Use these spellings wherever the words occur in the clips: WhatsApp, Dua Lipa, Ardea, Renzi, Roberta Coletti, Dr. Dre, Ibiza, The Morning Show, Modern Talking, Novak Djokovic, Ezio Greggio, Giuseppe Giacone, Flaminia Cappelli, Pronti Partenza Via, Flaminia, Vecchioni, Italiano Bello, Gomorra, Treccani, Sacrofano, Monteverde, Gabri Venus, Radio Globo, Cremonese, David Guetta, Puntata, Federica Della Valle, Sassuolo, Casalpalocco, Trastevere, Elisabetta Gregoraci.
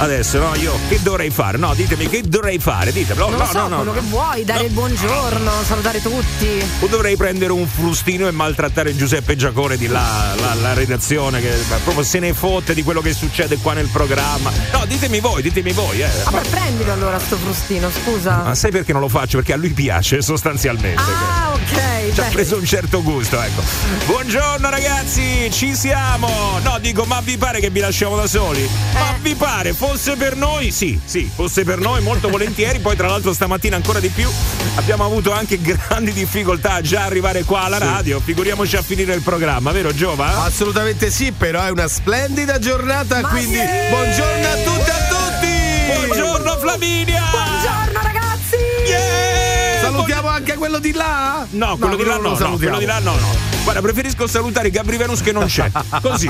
adesso, no? Io che dovrei fare? No, ditemi che dovrei fare, ditemelo. Non no, lo so, no, quello no, che vuoi, dare il buongiorno, salutare tutti. O dovrei prendere un frustino e maltrattare Giuseppe Giacone di là, la redazione, che proprio se ne fotte di quello che succede qua nel programma. No, ditemi voi. Vabbè, prendilo allora sto frustino, scusa. Ma sai perché non lo faccio? Perché a lui piace sostanzialmente. Ah, ok. Ci ha preso un certo gusto, ecco. Buongiorno ragazzi, ci siamo. No, dico, ma vi pare che vi lasciamo da soli? Ma vi pare, fosse per noi? Sì, fosse per noi molto volentieri. Poi tra l'altro stamattina ancora di più abbiamo avuto anche grandi difficoltà già arrivare qua alla radio, figuriamoci a finire il programma, vero Giova? Assolutamente sì, però è una splendida giornata, ma quindi sì! Buongiorno a tutte e a tutti! Buongiorno Flaminia! Buongiorno ragazzi! Yeah! Salutiamo anche quello di là? No, quello di là no, quello di là no. Guarda, preferisco salutare Gabri Venus che non c'è. Così.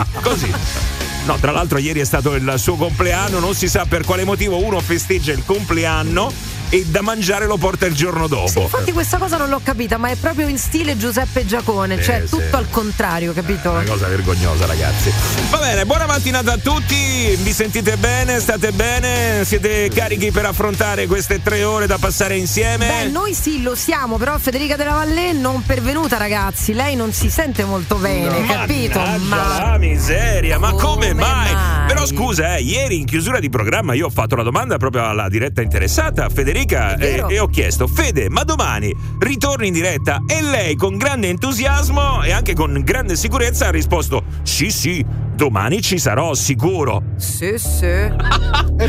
No, tra l'altro ieri è stato il suo compleanno, non si sa per quale motivo uno festeggia il compleanno e da mangiare lo porta il giorno dopo. Sì, infatti questa cosa non l'ho capita, ma è proprio in stile Giuseppe Giacone, cioè tutto al contrario, capito? Una cosa vergognosa, ragazzi. Va bene, buona mattinata a tutti, vi sentite bene, state bene, siete carichi per affrontare queste 3 ore da passare insieme? Beh, noi sì, lo siamo, però Federica Della Valle non pervenuta, ragazzi, lei non si sente molto bene, no, capito? Ma la miseria, ma come mai? Però scusa, ieri in chiusura di programma io ho fatto la domanda proprio alla diretta interessata, Federica, e ho chiesto: Fede, ma domani ritorni in diretta? E lei con grande entusiasmo e anche con grande sicurezza ha risposto: sì, domani ci sarò sicuro. Sì. E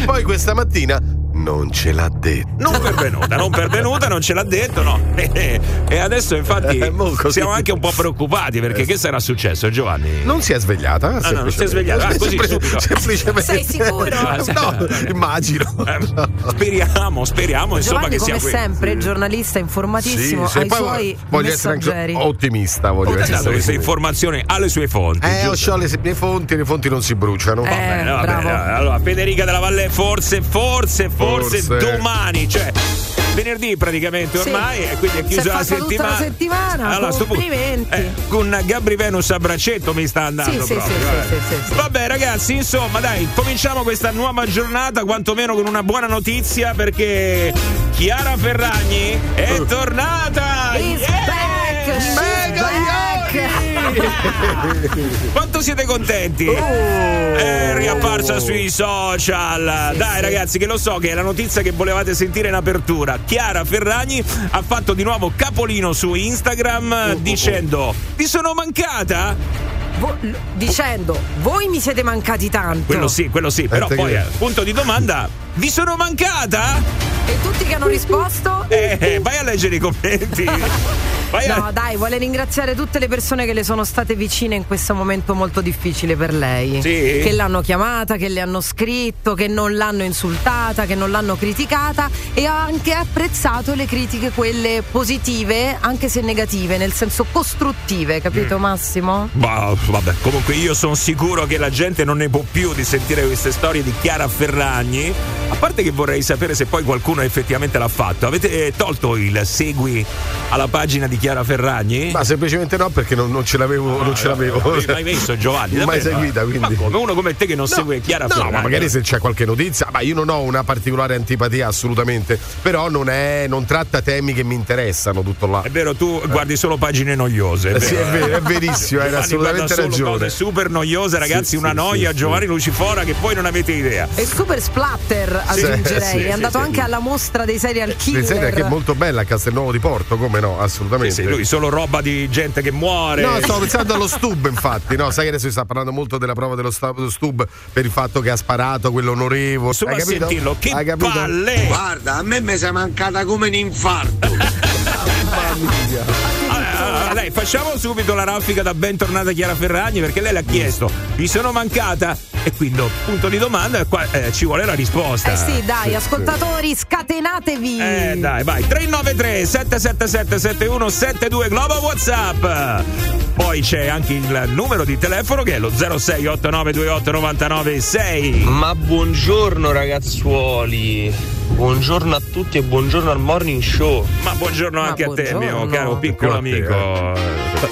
poi questa mattina non ce l'ha detto. Non pervenuta, non ce l'ha detto, no. E adesso infatti siamo anche un po' preoccupati perché che sarà successo, Giovanni? Non si è svegliata? Non si è svegliata. Così semplicemente. Sei sicuro? No, immagino. Speriamo insomma Giovanni, che sia qui. Come sempre, giornalista informatissimo, ai suoi messaggeri. Ottimista, voglio essere. Dato questa informazione alle sue fonti. Io ho le mie fonti, le fonti non si bruciano. Va bene. Allora, Federica Della Valle forse domani, cioè venerdì praticamente ormai, e quindi è chiusa la settimana. Allora, complimenti. Con Gabri Venus a braccetto mi sta andando proprio. Sì. Vabbè ragazzi, insomma dai, cominciamo questa nuova giornata quantomeno con una buona notizia, perché Chiara Ferragni è tornata. Quanto siete contenti? È riapparsa sui social. Dai ragazzi, che lo so che è la notizia che volevate sentire in apertura. Chiara Ferragni ha fatto di nuovo capolino su Instagram dicendo: "Ti sono mancata?" Dicendo: "Voi mi siete mancati tanto". Quello sì, però poi punto di domanda: "Vi sono mancata?" E tutti che hanno risposto? Vai a leggere i commenti. No, dai, vuole ringraziare tutte le persone che le sono state vicine in questo momento molto difficile per lei. Sì. Che l'hanno chiamata, che le hanno scritto, che non l'hanno insultata, che non l'hanno criticata, e ha anche apprezzato le critiche, quelle positive, anche se negative, nel senso costruttive, capito Massimo? Bah, vabbè, comunque io sono sicuro che la gente non ne può più di sentire queste storie di Chiara Ferragni. A parte che vorrei sapere se poi qualcuno effettivamente l'ha fatto. Avete tolto il segui alla pagina di Chiara Ferragni? Ma semplicemente no, perché non ce l'avevo. No, non ce l'avevo. Non l'hai mai messo, Giovanni? Non mai seguita, quindi. Ma come uno come te che non segue Chiara Ferragni? No, ma magari se c'è qualche notizia. Ma io non ho una particolare antipatia, assolutamente. Però non tratta temi che mi interessano, tutto là. È vero, tu guardi solo pagine noiose. È vero. Sì, è verissimo, hai assolutamente ragione. Cose super noiose, ragazzi, una noia. Giovanni Lucifora, che poi non avete idea. E super splatter, aggiungerei. È andato anche alla mostra dei serial killer. Che è molto bella a Castelnuovo di Porto, come no? Assolutamente. Sì, lui solo roba di gente che muore. No, stavo pensando allo Stub, infatti. No, sai che adesso si sta parlando molto della prova dello Stub per il fatto che ha sparato quell'onorevole. Solo a sentirlo, che palle! Guarda, a me si è mancata come un infarto. Allora, dai, facciamo subito la raffica da bentornata Chiara Ferragni, perché lei l'ha chiesto: "Vi sono mancata?" E quindi punto di domanda, qua ci vuole la risposta. Dai, ascoltatori, scatenatevi. Dai, vai. 393 777 7172 Globo WhatsApp. Poi c'è anche il numero di telefono che è lo 06 89 28 99 6. Ma buongiorno ragazzuoli. Buongiorno a tutti e buongiorno al Morning Show. Ma buongiorno anche buongiorno. A te, mio caro piccolo amico.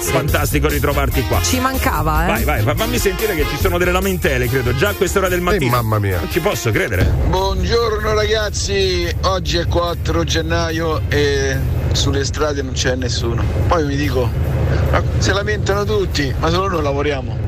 Fantastico ritrovarti qua. Ci mancava, eh? Vai, fammi sentire che ci sono delle lamentele, credo, già a quest'ora del mattino. Mamma mia. Non ci posso credere. Buongiorno ragazzi, oggi è 4 gennaio e sulle strade non c'è nessuno. Poi mi dico, se lamentano tutti, ma solo noi lavoriamo.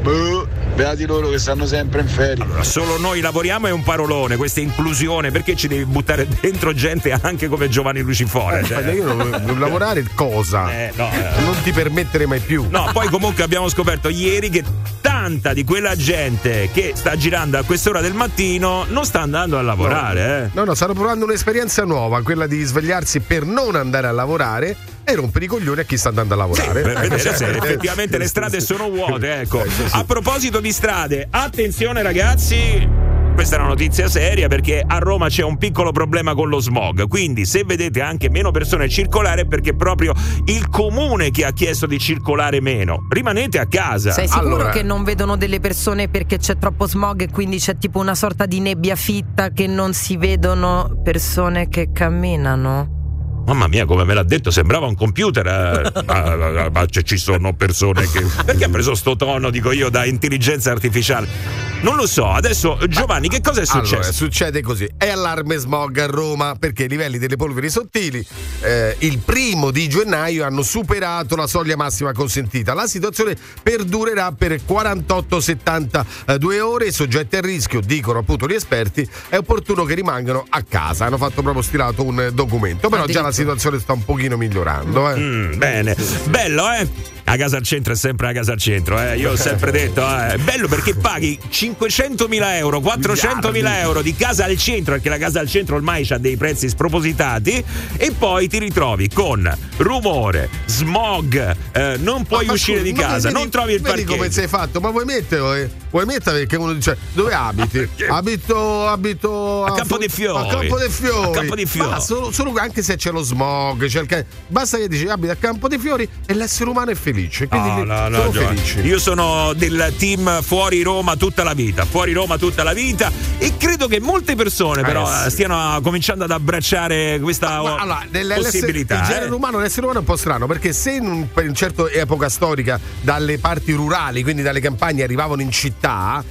Beati loro che stanno sempre in ferie. Allora, solo noi lavoriamo è un parolone, questa inclusione, perché ci devi buttare dentro gente anche come Giovanni Lucifora? Io non lavorare cosa? Non ti permettere mai più. No, poi comunque abbiamo scoperto ieri che tanta di quella gente che sta girando a quest'ora del mattino non sta andando a lavorare. No, stanno provando un'esperienza nuova, quella di svegliarsi per non andare a lavorare e rompere i coglioni a chi sta andando a lavorare. Sì, per vedere se effettivamente le strade sono vuote, ecco. A proposito di strade, attenzione ragazzi, questa è una notizia seria perché a Roma c'è un piccolo problema con lo smog, quindi se vedete anche meno persone circolare perché proprio il comune che ha chiesto di circolare meno, rimanete a casa. Sei sicuro che non vedono delle persone perché c'è troppo smog e quindi c'è tipo una sorta di nebbia fitta che non si vedono persone che camminano? Mamma mia, come me l'ha detto, sembrava un computer. Ma ci sono persone che... Perché ha preso sto tono, dico io, da intelligenza artificiale? Non lo so, adesso Giovanni, che cosa è successo? Allora, succede così, è allarme smog a Roma perché i livelli delle polveri sottili il 1 gennaio hanno superato la soglia massima consentita. La situazione perdurerà per 48-72 ore, i soggetti a rischio, dicono appunto gli esperti, è opportuno che rimangano a casa. Hanno fatto proprio stilato un documento, però già la situazione sta un pochino migliorando. Bene, bello, a casa al centro è sempre a casa al centro, io ho sempre detto, bello perché paghi 500.000 euro, 400.000 euro di casa al centro, perché la casa al centro ormai ha dei prezzi spropositati, e poi ti ritrovi con rumore, smog, non puoi uscire di casa, non trovi il parcheggio. Come sei fatto? Ma vuoi metterlo? Vuoi mettere? Perché uno dice, dove abiti? Abito a Campo dei Fiori. Ma solo anche se c'è lo smog, basta che dici abiti a Campo dei Fiori e l'essere umano è felice. Quindi sono felice. Io sono del team fuori Roma tutta la vita, e credo che molte persone però stiano cominciando ad abbracciare questa possibilità. Il genere umano, l'essere umano è un po' strano, perché se per una certa epoca storica dalle parti rurali, quindi dalle campagne, arrivavano in città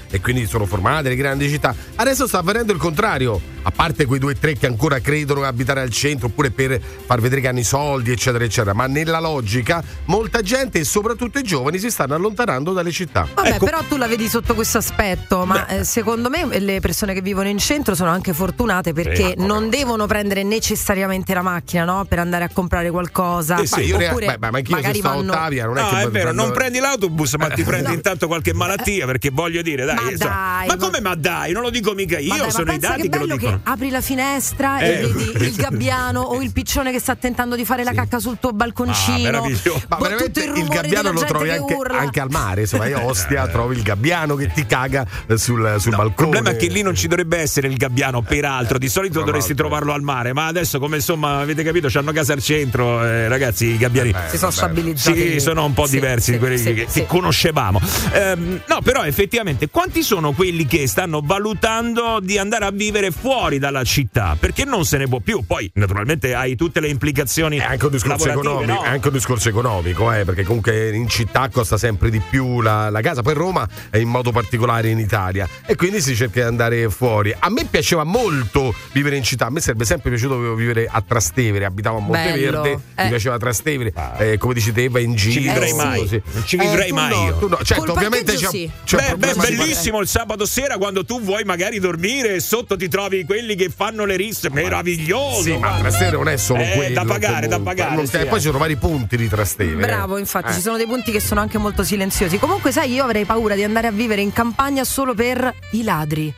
e quindi sono formate le grandi città, adesso sta avvenendo il contrario, a parte quei 2 o 3 che ancora credono abitare al centro oppure per far vedere che hanno i soldi eccetera eccetera, ma nella logica molta gente e soprattutto i giovani si stanno allontanando dalle città. Però tu la vedi sotto questo aspetto, ma secondo me le persone che vivono in centro sono anche fortunate perché non devono prendere necessariamente la macchina, no? Per andare a comprare qualcosa. Ma anch'io se sto a Ottavia non è che... No, è vero, non prendi l'autobus ma ti prendi intanto qualche malattia, perché voglio dire, dai, non lo dico mica io, sono i dati che lo dicono. Che apri la finestra e vedi il gabbiano o il piccione che sta tentando di fare la cacca sul tuo balconcino. Ma veramente il gabbiano lo trovi anche al mare, insomma, io Ostia trovi il gabbiano che ti caga sul balcone. Il problema è che lì non ci dovrebbe essere il gabbiano, peraltro, di solito dovresti trovarlo al mare, ma adesso come insomma avete capito c'hanno casa al centro, ragazzi, i gabbiani si sono stabilizzati. Sì, sono un po' diversi di quelli che conoscevamo. Però effettivamente quanti sono quelli che stanno valutando di andare a vivere fuori dalla città perché non se ne può più? Poi naturalmente hai tutte le implicazioni, è anche un discorso economico, no? Perché comunque in città costa sempre di più la casa, poi Roma è in modo particolare in Italia e quindi si cerca di andare fuori. A me piaceva molto vivere in città, a me sarebbe sempre piaciuto vivere a Trastevere, abitavo a Monteverde, mi piaceva Trastevere, come dici te, vai in giro, non ci vivrei mai. Certo, ovviamente è bellissimo il sabato sera quando tu vuoi magari dormire e sotto ti trovi quelli che fanno le risse, meraviglioso. Sì, ma Trastevere non è solo quello da pagare. Poi ci sono vari punti di Trastevere. Bravo, infatti ci sono dei punti che sono anche molto silenziosi. Comunque sai, io avrei paura di andare a vivere in campagna solo per i ladri.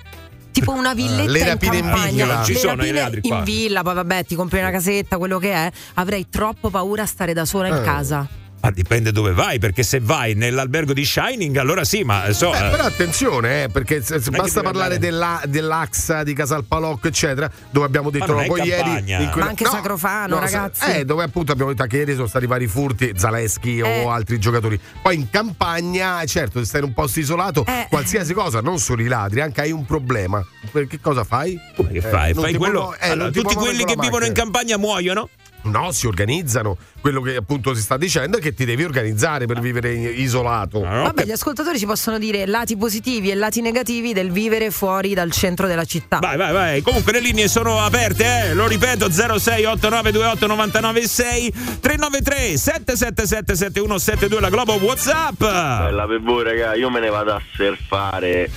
Tipo una villetta le rapine in campagna, ci sono i ladri qua. In villa, poi vabbè, ti compri una casetta, quello che è. Avrei troppo paura a stare da sola in casa. Ma dipende dove vai, perché se vai nell'albergo di Shining allora sì, ma so. Però attenzione, perché basta parlare dell'Axa, di Casalpalocco, eccetera, dove abbiamo detto no, poi ieri in quella... Ma anche no, Sacrofano, no, ragazzi. Dove appunto abbiamo detto che ieri sono stati vari furti, Zaleschi o altri giocatori. Poi in campagna, certo, se stai in un posto isolato, qualsiasi cosa, non solo i ladri, anche hai un problema. Che cosa fai? Come che fai? Fai quello. Allora, tutti quelli che vivono in campagna muoiono? No, si organizzano. Quello che appunto si sta dicendo è che ti devi organizzare per vivere isolato. Vabbè, gli ascoltatori ci possono dire lati positivi e lati negativi del vivere fuori dal centro della città. Vai. Comunque le linee sono aperte, lo ripeto: 06 89 28 99 6, 393 777 7172 la Globo WhatsApp. Bella per voi, raga, io me ne vado a surfare.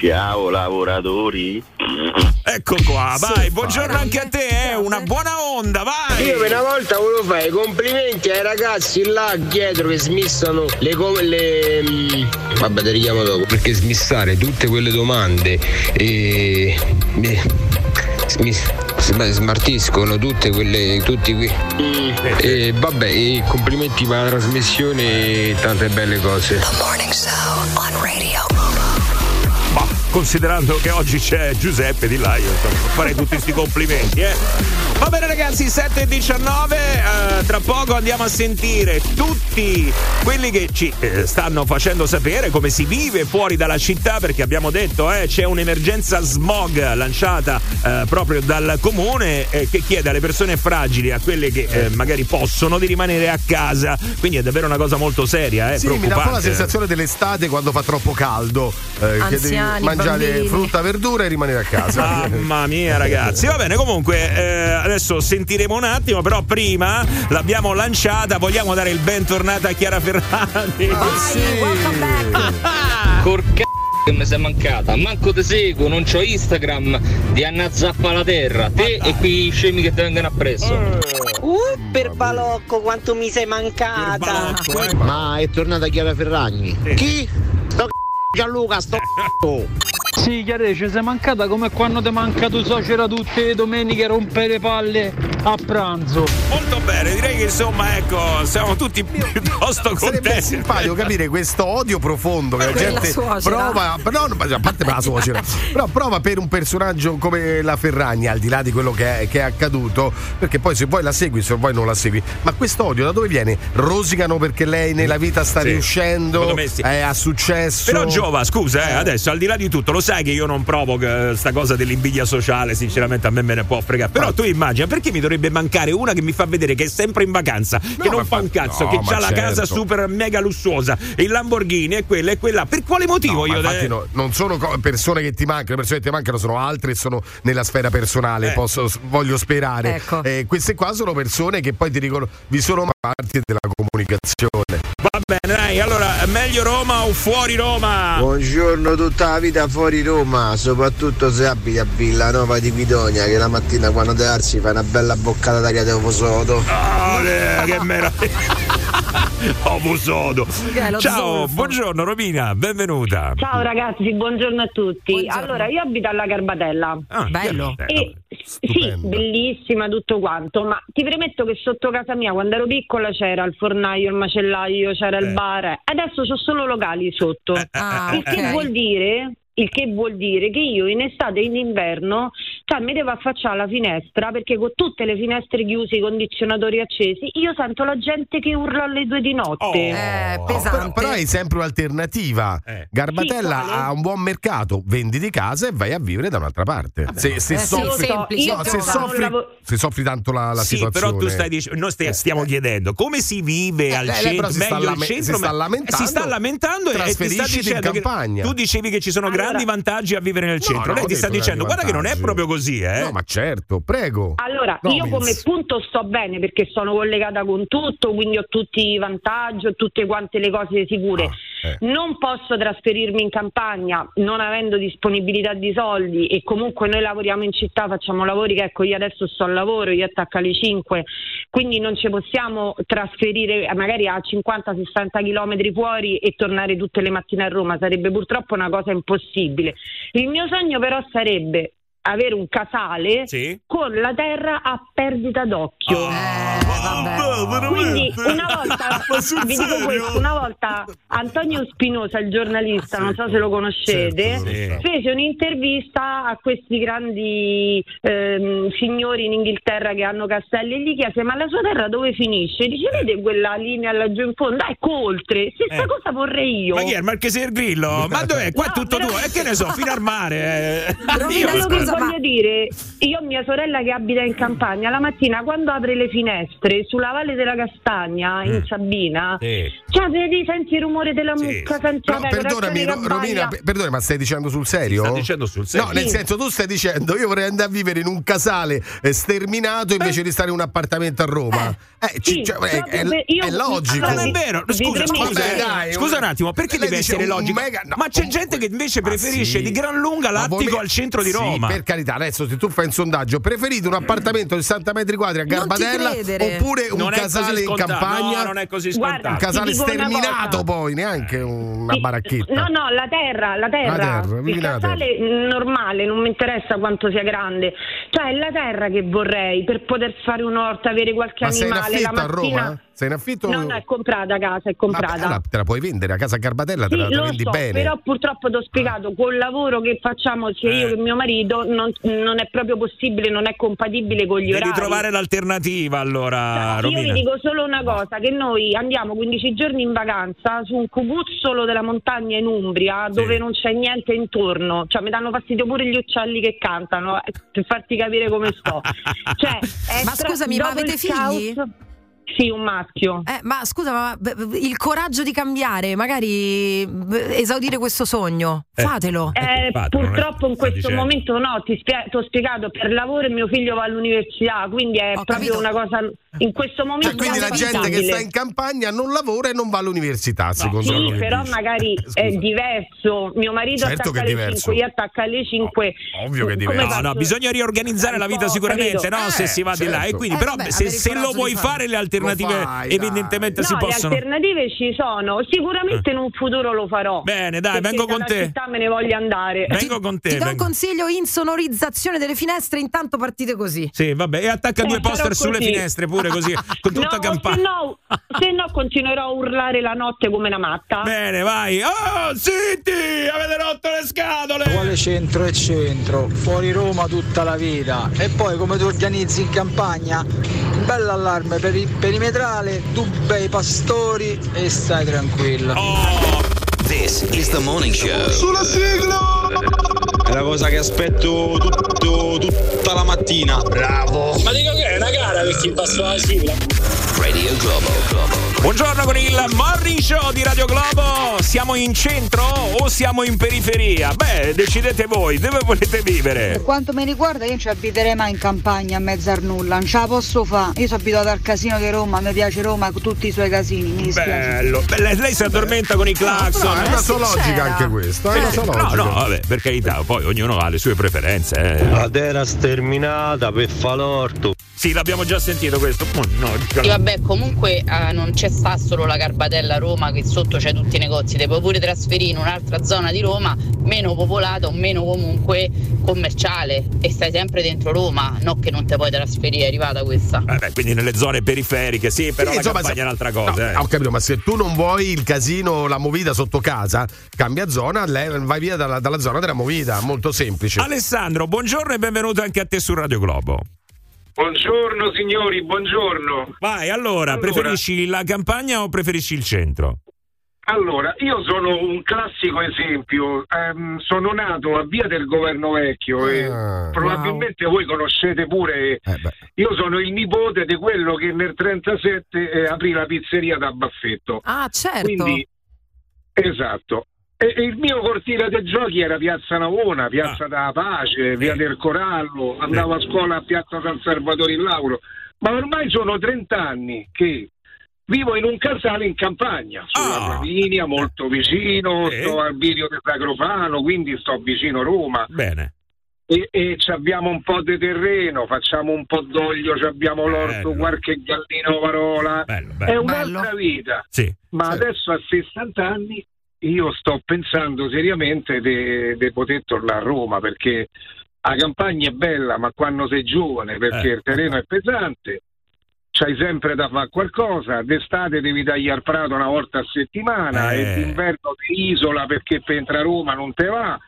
Ciao lavoratori. Ecco qua, vai, buongiorno anche a te, una buona onda, vai. Io per una volta volevo fare i complimenti ai ragazzi là dietro che smissano le vabbè, te richiamo dopo. Perché smissare tutte quelle domande smartiscono tutte quelle, tutti qui. Vabbè, complimenti per la trasmissione e tante belle cose. The Morning Show on Radio. Considerando che oggi c'è Giuseppe Di là, io farei tutti questi complimenti, Va bene ragazzi, 7:19, tra poco andiamo a sentire tutti quelli che ci stanno facendo sapere come si vive fuori dalla città, perché abbiamo detto c'è un'emergenza smog lanciata proprio dal comune che chiede alle persone fragili, a quelle che magari possono, di rimanere a casa, quindi è davvero una cosa molto seria, sì, preoccupante. Mi dà un po' la sensazione dell'estate quando fa troppo caldo, anziani, che mangiare frutta, verdura e rimanere a casa. Mamma mia ragazzi, va bene, comunque adesso sentiremo un attimo, però prima l'abbiamo lanciata, vogliamo dare il bentornato a Chiara Ferragni. Sì. Welcome back. Corca che mi sei mancata, manco te seguo, non c'ho Instagram, ti annazzappa la terra, te e quei scemi che ti vengono appresso. Per balocco quanto mi sei mancata. Ma è tornata Chiara Ferragni. Chi? Gianluca, sto Sì, Chiarece, sei mancata come quando ti manca tu socera tutte le domeniche a rompere le palle a pranzo. Molto bene, direi che insomma, ecco, siamo tutti piuttosto contenti. Mi fa capire questo odio profondo che la gente prova, no, a parte per la suocera, però prova per un personaggio come la Ferragni, al di là di quello che è accaduto, perché poi se vuoi la segui, se vuoi non la segui. Ma questo odio da dove viene? Rosicano perché lei nella vita sta riuscendo, ha successo. Però Giova, scusa, adesso al di là di tutto, lo sai che io non provoco sta cosa dell'invidia sociale, sinceramente a me ne può fregare, però tu immagina perché mi dovrebbe mancare una che mi fa vedere che è sempre in vacanza, no, che non fa un cazzo, no, che c'ha la casa super mega lussuosa, il Lamborghini e quella e quella, per quale motivo? No, io non sono persone che ti mancano, le persone che ti mancano sono altre, sono nella sfera personale, voglio sperare, ecco. Queste qua sono persone che poi ti dicono vi sono parti della comunicazione. Va bene, dai, allora meglio Roma o fuori Roma? Buongiorno, tutta la vita fuori Roma, soprattutto se abiti a Villanova di Guidonia, che la mattina quando te alzi fai una bella boccata tagliata di sodo. Che meraviglia. Ovo sodo. Ciao, buongiorno Romina, benvenuta. Ciao ragazzi, buongiorno a tutti. Buongiorno. Allora, io abito alla Garbatella. Bello. E stupendo. Sì, bellissima tutto quanto, ma ti premetto che sotto casa mia quando ero piccola c'era il fornaio, il macellaio, c'era il bar. Adesso c'ho solo locali sotto. Il che vuol dire che io in estate e in inverno, cioè, mi devo affacciare alla finestra, perché con tutte le finestre chiuse, i condizionatori accesi, io sento la gente che urla alle 2 di notte. Però hai sempre un'alternativa. Garbatella ha un buon mercato, vendi di casa e vai a vivere da un'altra parte. Se soffri tanto la situazione. Però tu stai dicendo, noi stiamo chiedendo come si vive al centro, meglio al centro, si sta lamentando e ti sta dicendo in campagna. Tu dicevi che ci sono grandi vantaggi a vivere nel centro. Lei ti sta dicendo guarda che non è proprio così, No, ma certo, prego. Allora, io come punto sto bene perché sono collegata con tutto, quindi ho tutti i vantaggi, ho tutte quante le cose sicure. Non posso trasferirmi in campagna non avendo disponibilità di soldi, e comunque noi lavoriamo in città, facciamo lavori che io adesso sto al lavoro, io attacco alle 5, quindi non ci possiamo trasferire magari a 50-60 chilometri fuori e tornare tutte le mattine a Roma, sarebbe purtroppo una cosa impossibile. Il mio sogno però sarebbe avere un casale con la terra a perdita d'occhio. vabbè. Quindi una volta vi dico questo, una volta Antonio Spinosa, il giornalista, non so se lo conoscete, fece un'intervista a questi grandi signori in Inghilterra che hanno castelli e gli chiese: ma la sua terra dove finisce? Dice: vede quella linea laggiù in fondo? Ecco, oltre. Stessa cosa vorrei io. Ma chi è il Marchese del Grillo? Ma dov'è? Qua è tutto tuo. E che ne so, fino al mare. Io voglio dire, io mia sorella che abita in Campania, la mattina quando apre le finestre sulla Valle della Castagna in Sabina, cioè vedi, senti il rumore della mucca. No, perdonami, Romina, perdonami, ma stai dicendo sul serio? Stai dicendo sul serio? No, nel senso, tu stai dicendo io vorrei andare a vivere in un casale sterminato invece di stare in un appartamento a Roma. È logico. Non è vero. Scusa un attimo, perché deve essere logico? Ma c'è gente che invece preferisce di gran lunga l'attico al centro di Roma. Per carità, adesso se tu fai un sondaggio, preferite un appartamento di 60 metri quadri a Garbatella oppure un casale in Campagna? No, non è così scontato. Un casale sterminato, poi neanche una baracchetta. No, la terra. Il casale normale, non mi interessa quanto sia grande. Cioè è la terra che vorrei per poter fare un'orta, avere qualche animale la mattina. A Roma? Sei in affitto? No, è comprata casa, è comprata. Ma, allora, te la puoi vendere a casa Garbatella, la vendi bene. Però purtroppo ti ho spiegato, col lavoro che facciamo sia io che mio marito non è proprio possibile, non è compatibile con gli orari. Devi trovare l'alternativa, allora, Romina. Io vi dico solo una cosa, che noi andiamo 15 giorni in vacanza su un cucuzzolo della montagna in Umbria, dove non c'è niente intorno. Cioè mi danno fastidio pure gli uccelli che cantano, per farti capire come sto. Cioè, ma scusami, ma avete figli? Sì, un maschio. Ma scusa, ma il coraggio di cambiare, magari esaudire questo sogno, fatelo. Purtroppo in questo momento no, ti ho spiegato, per lavoro mio figlio va all'università, quindi è proprio una cosa in questo momento. Quindi la gente che sta in Campagna non lavora e non va all'università, secondo me. Sì, però magari è diverso. Mio marito attacca alle 5, io attacco alle 5. Ovvio che è diverso. No, bisogna riorganizzare la vita sicuramente, no? Se si va di là. E quindi, però, se lo vuoi fare, le altre alternative evidentemente si possono. Le alternative ci sono, sicuramente in un futuro lo farò. Bene, dai, vengo con te. Città me ne voglio andare. Vengo con te. Ti do un consiglio: insonorizzazione delle finestre, intanto partite così. Sì, vabbè, e attacca due poster sulle finestre pure così con tutta Campagna. Se no continuerò a urlare la notte come una matta. Bene, vai. Oh, zitti! Avete rotto le scatole. Quale centro è centro? Fuori Roma tutta la vita. E poi come ti organizzi in Campagna? Bell'allarme per il perimetrale, tu bei pastori e stai tranquillo. Oh, this is the morning show. Sulla sigla! È la cosa che aspetto tutta la mattina. Bravo! Ma dico che è una gara per chi passa la sigla. Radio Globo. Buongiorno con il Morning Show di Radio Globo. Siamo in centro o siamo in periferia? Beh, decidete voi, dove volete vivere. Per quanto mi riguarda, io non ci abiterei mai in Campagna a mezzo a nulla, non ce la posso fa. Io sono abituata al casino di Roma, mi piace Roma con tutti i suoi casini, mi dispiace. Bello. Lei si addormenta con i clacson. No, è una sua logica anche questa, è una sua logica. No, vabbè, per carità, poi ognuno ha le sue preferenze. La terra sterminata per fa l'orto. Sì, l'abbiamo già sentito questo. Vabbè, comunque non c'è sta solo la Garbatella a Roma, che sotto c'è tutti i negozi. Te puoi pure trasferire in un'altra zona di Roma meno popolata o meno comunque commerciale e stai sempre dentro Roma, no che non te puoi trasferire, è arrivata questa. Vabbè, quindi nelle zone periferiche, sì, però sì, la Campagna è un'altra cosa. No, ho capito, ma se tu non vuoi il casino, la movida sotto casa, cambia zona, vai via dalla zona della movida, molto semplice. Alessandro, buongiorno e benvenuto anche a te su Radio Globo. Buongiorno signori, buongiorno. Vai, allora, preferisci la Campagna o preferisci il centro? Allora, io sono un classico esempio, sono nato a Via del Governo Vecchio e probabilmente voi conoscete pure, io sono il nipote di quello che nel 37 aprì la pizzeria da Baffetto. Ah, certo. Quindi, esatto. E il mio cortile dei giochi era Piazza Navona, Piazza della Pace, Via del Corallo, andavo a scuola a Piazza San Salvatore in Lauro, ma ormai sono 30 anni che vivo in un casale in Campagna, sulla Flaminia, molto vicino, sto al Video del Sacrofano, quindi sto vicino Roma. Bene. E abbiamo un po' di terreno, facciamo un po' d'olio, abbiamo l'orto, qualche gallino parola, è un'altra vita, sì, ma adesso a 60 anni io sto pensando seriamente di poter tornare a Roma, perché la Campagna è bella ma quando sei giovane, perché il terreno è pesante c'hai sempre da fare qualcosa, d'estate devi tagliare prato una volta a settimana e d'inverno ti isola perché per entrare a Roma non te va.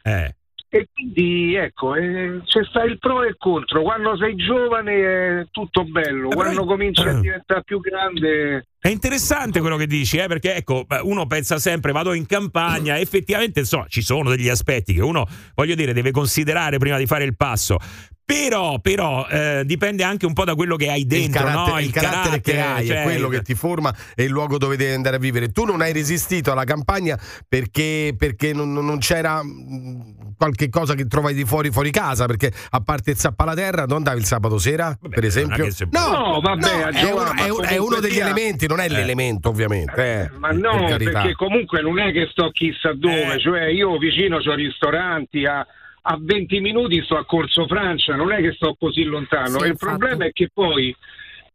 E quindi ecco, c'è sta il pro e il contro. Quando sei giovane è tutto bello, quando cominci a diventare più grande. È interessante quello che dici, perché ecco, uno pensa sempre vado in campagna, effettivamente insomma ci sono degli aspetti che uno, voglio dire, deve considerare prima di fare il passo. Però dipende anche un po' da quello che hai dentro, il carattere che hai, cioè, è quello che ti forma, è il luogo dove devi andare a vivere. Tu non hai resistito alla campagna perché non c'era qualche cosa che trovavi fuori casa, perché a parte il zappalaterra non andavi il sabato sera, vabbè, per esempio? È uno degli elementi, non è l'elemento ovviamente. Ma no, perché comunque non è che sto chissà dove, cioè io vicino c'ho ristoranti a 20 minuti sto a Corso Francia, non è che sto così lontano. Sì, il problema è che poi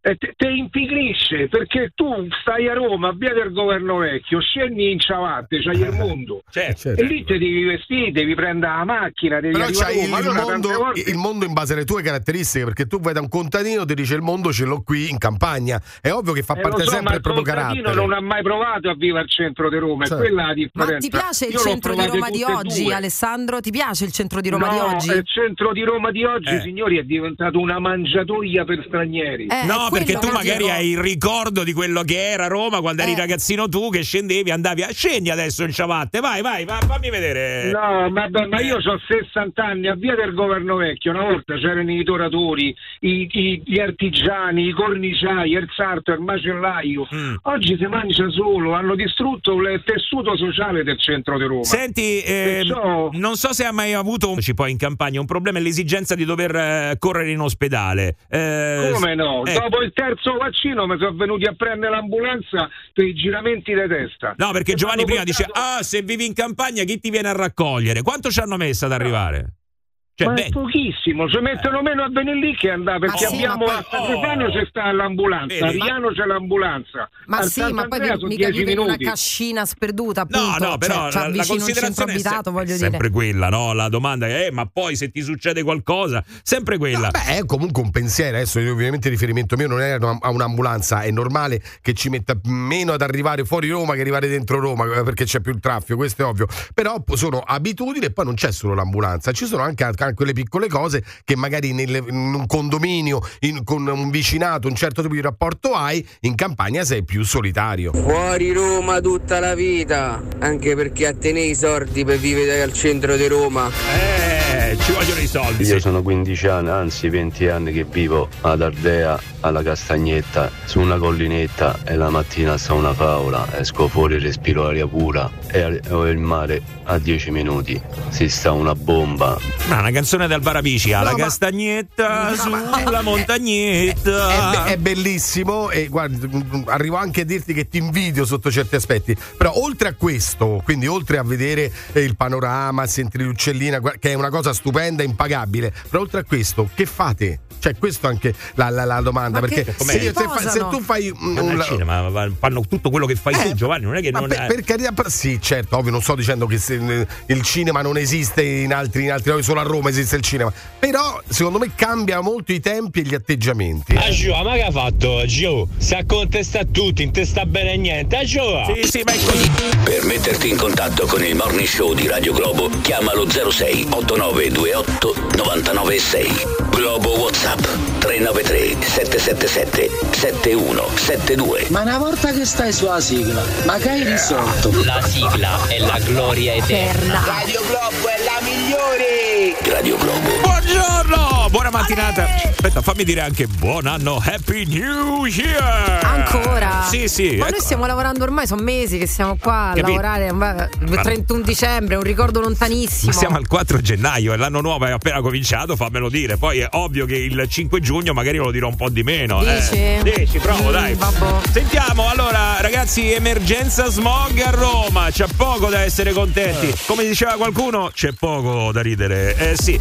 te impigrisce, perché tu stai a Roma, via del Governo Vecchio, scendi in Ciabatte, c'hai il mondo, certo. E lì te devi vestire, devi prendere la macchina, devi arrivare a Roma. Il mondo in base alle tue caratteristiche, perché tu vai da un contadino, ti dice il mondo ce l'ho qui in campagna, è ovvio che fa parte sempre del proprio carattere. Il contadino non ha mai provato a vivere al centro di Roma, certo. È quella la differenza. Ma ti piace il centro di Roma di oggi, Alessandro? Ti piace il centro di Roma di oggi? Il centro di Roma di oggi, signori, è diventato una mangiatoia per stranieri. Perché tu magari hai il ricordo di quello che era Roma quando eri ragazzino, tu che scendevi, andavi scendi adesso in ciabatte, vai, fammi vedere. No, ma io ho 60 anni, a via del Governo Vecchio una volta c'erano i doratori, gli artigiani, i corniciai, il sarto, il macellaio. Oggi si mangia solo, hanno distrutto il tessuto sociale del centro di Roma. Senti, non so se ha mai avuto poi in campagna un problema, è l'esigenza di dover correre in ospedale. Come no? Dopo il terzo vaccino mi sono venuti a prendere l'ambulanza per i giramenti di testa. No, perché Giovanni prima dice se vivi in campagna chi ti viene a raccogliere? Quanto ci hanno messo ad arrivare? Cioè, ma è pochissimo, ci mettono meno a venire lì che andare, perché abbiamo a Sant'Efano c'è sta l'ambulanza, a Riano c'è l'ambulanza, ma poi mica vive in una cascina sperduta, appunto. No, però cioè, la considerazione è sempre quella, no? La domanda è ma poi se ti succede qualcosa, sempre quella. Beh, è comunque un pensiero, adesso ovviamente il riferimento mio non è a un'ambulanza, è normale che ci metta meno ad arrivare fuori Roma che arrivare dentro Roma, perché c'è più il traffico, questo è ovvio, però sono abitudini e poi non c'è solo l'ambulanza, ci sono anche quelle piccole cose che magari in un condominio, con un vicinato, un certo tipo di rapporto hai, in campagna sei più solitario. Fuori Roma tutta la vita, anche perché a tenere i soldi per vivere al centro di Roma. Ci vogliono i soldi. Io sono 15 anni, anzi 20 anni che vivo ad Ardea, alla Castagnetta, su una collinetta, e la mattina sta una favola, esco fuori, respiro aria pura e ho il mare a 10 minuti, si sta una bomba. Ma una canzone del Barabici, Castagnetta, sulla montagnetta. È bellissimo, e guarda, arrivo anche a dirti che ti invidio sotto certi aspetti, però oltre a questo, quindi oltre a vedere il panorama, sentire l'uccellina, che è una cosa stupenda, impagabile, però oltre a questo che fate? Cioè, questo è anche la domanda, ma perché se tu fai un cinema, fanno tutto quello che fai tu, Giovanni, non è che non è... Per carità, sì, certo, ovvio, non sto dicendo che il cinema non esiste in altri solo a Roma esiste il cinema, però secondo me cambia molto i tempi e gli atteggiamenti. Gio, ma che ha fatto Gio? Se contesta tutti, non te sta bene niente, Gio. Sì, ma è così. Per metterti in contatto con il Morning Show di Radio Globo, chiamalo 06 8928 996. Globo WhatsApp 393 777 7172. Ma una volta che stai sulla sigla, ma che hai risolto? La sigla è la gloria eterna. Radio Globo è la migliore. Radio Globo. Buongiorno, buona mattinata. Aspetta, fammi dire anche buon anno, Happy New Year. Ancora? Sì. Ma ecco, noi stiamo lavorando ormai, sono mesi che siamo qua a lavorare. Il 31 dicembre, un ricordo lontanissimo. Ma siamo al 4 gennaio e l'anno nuovo è appena cominciato, fammelo dire. Poi è ovvio che il 5 giugno magari lo dirò un po' di meno. 10, provo, dai. Babbo. Sentiamo, allora, ragazzi, emergenza smog a Roma. C'è poco da essere contenti. Come diceva qualcuno, c'è poco da ridere. Sì.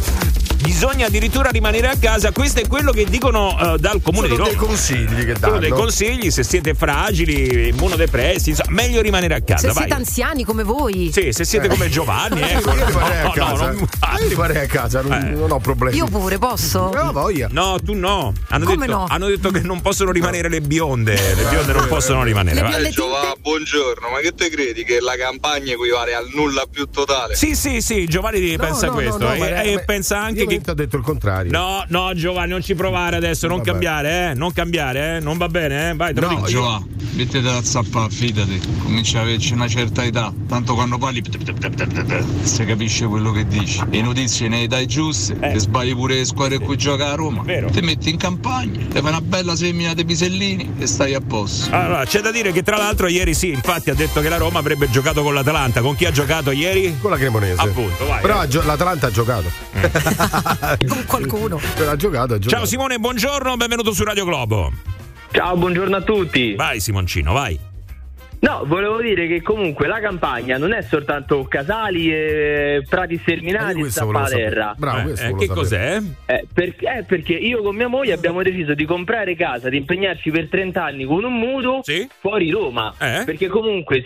bisogna addirittura rimanere a casa. Questo è quello che dicono dal Comune di Roma. Sono dei consigli che danno. Sono dei consigli, se siete fragili, immunodepressi, insomma, meglio rimanere a casa. Se siete anziani come voi. Sì, se siete come Giovanni, ecco. Io rimarrei a casa. Io rimarrei a casa, non ho problemi. Io pure, posso? No, voglia. No, tu no. Hanno detto che non possono rimanere le bionde. Le bionde non possono rimanere. Buongiorno, ma che te credi che la campagna equivale al nulla più totale? Sì, Giovanni pensa questo. E pensa anche che ha detto il contrario. No, Giovanni, non ci provare adesso, non cambiare, non cambiare, non va bene, vai, te lo dico. Giovanni, mettete la zappa, fidati, comincia a averci una certa età, tanto quando parli si capisce quello che dici. Le notizie ne dai giuste, che sbagli pure le squadre in cui gioca a Roma, ti metti in campagna, ti fai una bella semina di pisellini e stai a posto. Allora, c'è da dire che tra l'altro ieri sì, infatti ha detto che la Roma avrebbe giocato con l'Atalanta. Con chi ha giocato ieri? Con la Cremonese. Appunto, vai. Però l'Atalanta ha giocato. Con qualcuno. Però ha giocato. Ciao Simone, buongiorno, benvenuto su Radio Globo. Ciao, buongiorno a tutti. Vai Simoncino, vai. No, volevo dire che comunque la campagna non è soltanto casali e prati sterminati e zappaterra. Bravo, che cos'è? Perché io con mia moglie abbiamo deciso di comprare casa, di impegnarci per 30 anni con un mutuo fuori Roma. Perché comunque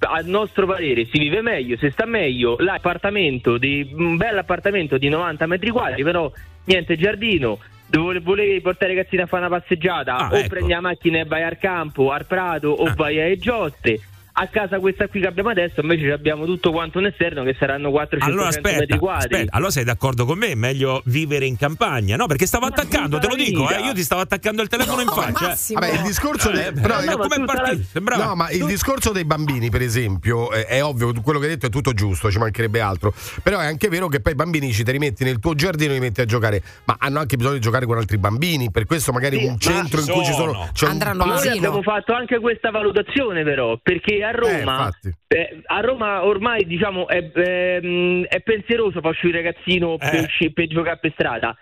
a nostro parere si vive meglio, si sta meglio. L'appartamento, un bel appartamento di 90 metri quadri, però niente giardino. Dove volevi portare i ragazzini a fare una passeggiata prendi la macchina e vai al campo, al prato o vai alle giostre. A casa questa qui che abbiamo adesso invece abbiamo tutto quanto un esterno che saranno 400 metri quadri. Allora sei d'accordo con me, è meglio vivere in campagna, no? Perché stavo attaccando, te lo dico, io ti stavo attaccando il telefono in faccia. Vabbè, il discorso ma il discorso dei bambini, per esempio, è ovvio, quello che hai detto è tutto giusto, ci mancherebbe altro, però è anche vero che poi i bambini ci te li metti nel tuo giardino, li metti a giocare, ma hanno anche bisogno di giocare con altri bambini, per questo magari un centro in cui ci sono noi abbiamo fatto anche questa valutazione, però, perché a Roma ormai diciamo è pensieroso far uscire il ragazzino per giocare per strada.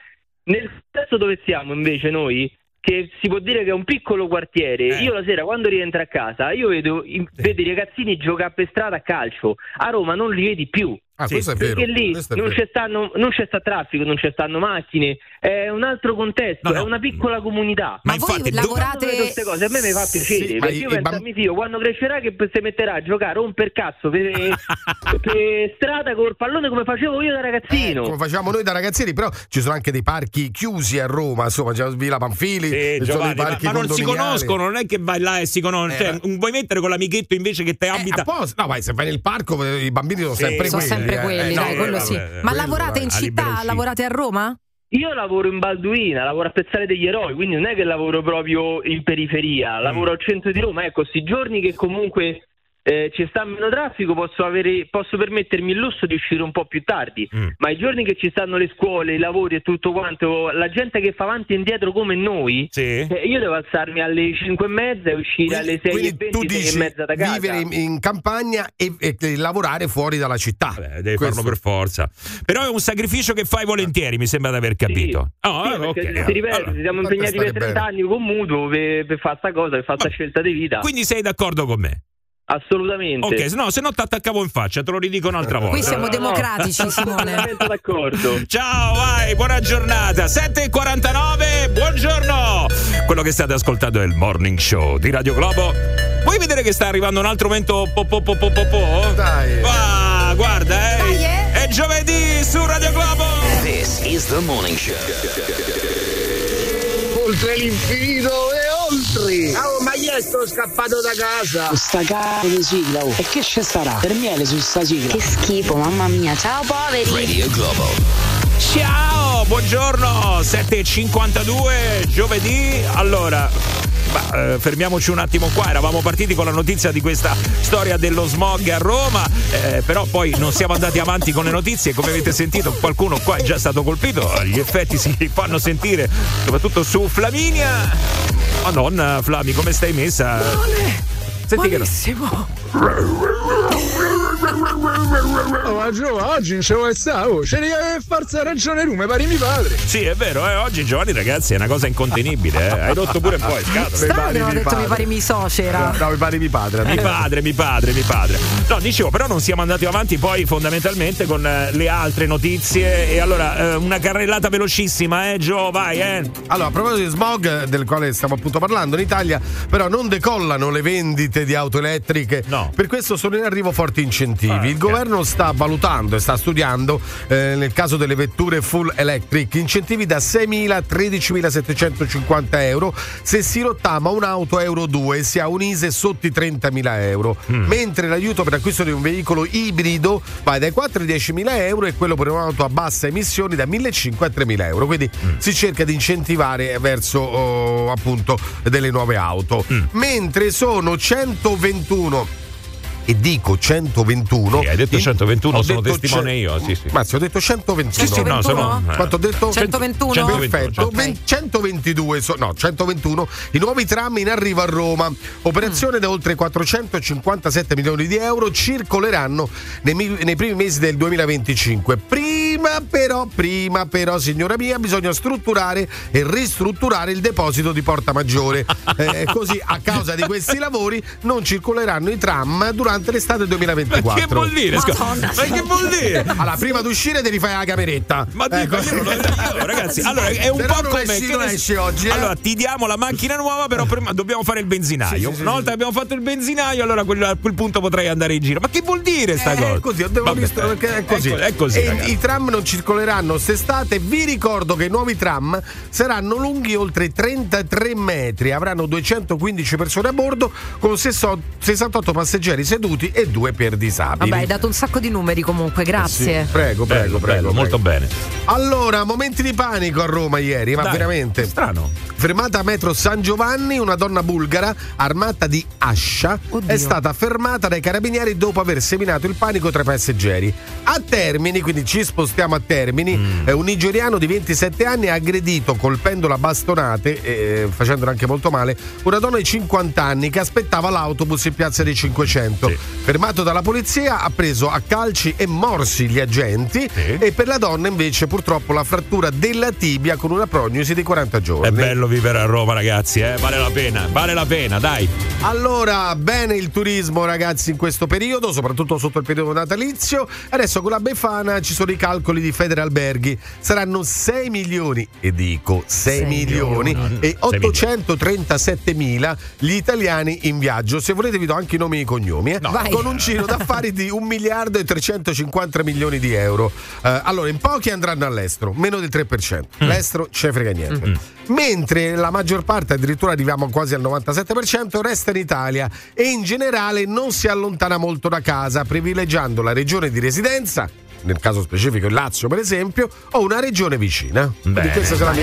Nel stesso dove siamo invece noi, che si può dire che è un piccolo quartiere, io la sera quando rientro a casa io vedo i ragazzini giocare per strada a calcio. A Roma non li vedi più. Questo è vero. Perché lì non c'è sta traffico, non c'è stanno macchine, è un altro contesto, è una piccola comunità. Ma infatti voi lavorate queste cose, a me mi fa piacere, perché io penso a mio figlio quando crescerà che si metterà a giocare un per cazzo per strada col pallone come facevo io da ragazzino. Come facevamo noi da ragazzini, però ci sono anche dei parchi chiusi a Roma, insomma, c'è Villa Panfili, Giovanni, sono parchi ma non si conoscono, non è che vai là e si conoscono, vuoi mettere con l'amichetto invece che te abita. No, vai, se vai nel parco i bambini sono sempre quelli. Quelli, dai, quello vabbè, sì. Ma lavorate in città? Lavorate a Roma? Io lavoro in Balduina, lavoro a Piazzale degli Eroi, quindi non è che lavoro proprio in periferia, lavoro al centro di Roma. Ecco, sti giorni che comunque ci sta meno traffico, posso permettermi il lusso di uscire un po' più tardi, ma i giorni che ci stanno le scuole, i lavori e tutto quanto, la gente che fa avanti e indietro come noi, io devo alzarmi alle 5:30 e uscire alle 6:20, 6:30 da casa. Vivere in campagna e lavorare fuori dalla città. Vabbè, devi farlo per forza, però è un sacrificio che fai volentieri, mi sembra di aver capito. Ti ripeto, allora, siamo impegnati per 30 anni con mutuo per fare sta cosa, per fare sta scelta di vita. Quindi sei d'accordo con me? Assolutamente. Ok, no, se no ti attaccavo in faccia, te lo ridico un'altra volta. Qui siamo democratici, Simone. Sono d'accordo. Ciao, vai, buona giornata. 7:49, buongiorno. Quello che state ascoltando è il Morning Show di Radio Globo. Vuoi vedere che sta arrivando un altro momento po? Dai. Ah, guarda, è giovedì su Radio Globo. This is the Morning Show. Oltre l'infinito e oltre. Oh, ma io sto scappato da casa. Questa cazzo di sigla, oh. E che ci sarà? Per miele su sta sigla. Che schifo, mamma mia. Ciao, poveri. Radio Globo. Ciao, buongiorno. 7:52, giovedì. Allora... fermiamoci un attimo qua, eravamo partiti con la notizia di questa storia dello smog a Roma, però poi non siamo andati avanti con le notizie, come avete sentito qualcuno qua è già stato colpito, gli effetti si fanno sentire soprattutto su Flaminia. Madonna Flami, come stai messa? Buonissimo. Ma Giovanni, oggi ce vuoi stare? Oh, c'è forza ragione tu, mi pari mi padre. Sì, è vero, oggi Giovanni, ragazzi, è una cosa incontenibile, eh. Hai rotto pure un po' il cazzo. Strano, ho detto mi pari mi socera. No, mi pari mi padre. Mi padre. No, dicevo, però non siamo andati avanti poi fondamentalmente con le altre notizie. E allora, una carrellata velocissima, Gio, vai, Allora, a proposito di smog, del quale stiamo appunto parlando, in Italia però non decollano le vendite di auto elettriche. No. Per questo sono in arrivo forti incentivi. Il governo sta valutando e sta studiando, nel caso delle vetture full electric, incentivi da 6.000 a 13.750 euro se si rottama un'auto Euro 2 e si ha un ISEE sotto i 30.000 euro. Mentre l'aiuto per l'acquisto di un veicolo ibrido va dai 4 ai 10.000 euro e quello per un'auto a basse emissioni da 1.500 a 3.000 euro. Quindi si cerca di incentivare verso appunto delle nuove auto. Mentre sono 121 e dico 121. Sì, hai detto 121, sono testimone io. Sì. Ma se ho detto 121. Sì, no, sono. Quanto ho detto? 121. Perfetto. 122. No, 121. I nuovi tram in arrivo a Roma. Operazione da oltre 457 milioni di euro. Circoleranno nei primi mesi del 2025. Prima però, signora mia, bisogna strutturare e ristrutturare il deposito di Porta Maggiore. Così, a causa di questi lavori, non circoleranno i tram durante l'estate 2024. Ma che vuol dire? Madonna. Ma che vuol dire? Allora, prima di uscire devi fare la cameretta. Ma dico, io, ragazzi, allora è un però po' come esci oggi. Allora, ti diamo la macchina nuova, però prima dobbiamo fare il benzinaio. Una volta abbiamo fatto il benzinaio, allora a quel punto potrei andare in giro. Ma che vuol dire sta cosa? Così, è così. I tram non circoleranno quest'estate. Vi ricordo che i nuovi tram saranno lunghi oltre 33 metri, avranno 215 persone a bordo con 68 passeggeri seduti e 2 per disabili. Vabbè, hai dato un sacco di numeri comunque, grazie. Sì, prego. Molto bene. Allora, momenti di panico a Roma ieri, ma dai, veramente strano. Fermata a metro San Giovanni, una donna bulgara armata di ascia è stata fermata dai carabinieri dopo aver seminato il panico tra i passeggeri. A Termini, quindi ci spostiamo a Termini, un nigeriano di 27 anni ha aggredito, colpendola a bastonate, facendola anche molto male, una donna di 50 anni che aspettava l'autobus in piazza dei 500. Sì. Fermato dalla polizia, ha preso a calci e morsi gli agenti, e per la donna invece purtroppo la frattura della tibia con una prognosi di 40 giorni. È bello vivere a Roma, ragazzi, vale la pena, dai. Allora, bene il turismo, ragazzi, in questo periodo, soprattutto sotto il periodo natalizio. Adesso con la Befana ci sono i calcoli di Federalberghi, saranno 6.837.000 gli italiani in viaggio. Se volete vi do anche i nomi e i cognomi, con un giro d'affari di 1.350.000.000 di euro. Allora, in pochi andranno all'estero, meno del 3%, l'estero ce frega niente, mentre la maggior parte, addirittura arriviamo quasi al 97%, resta in Italia e in generale non si allontana molto da casa, privilegiando la regione di residenza, nel caso specifico il Lazio per esempio, o una regione vicina. Una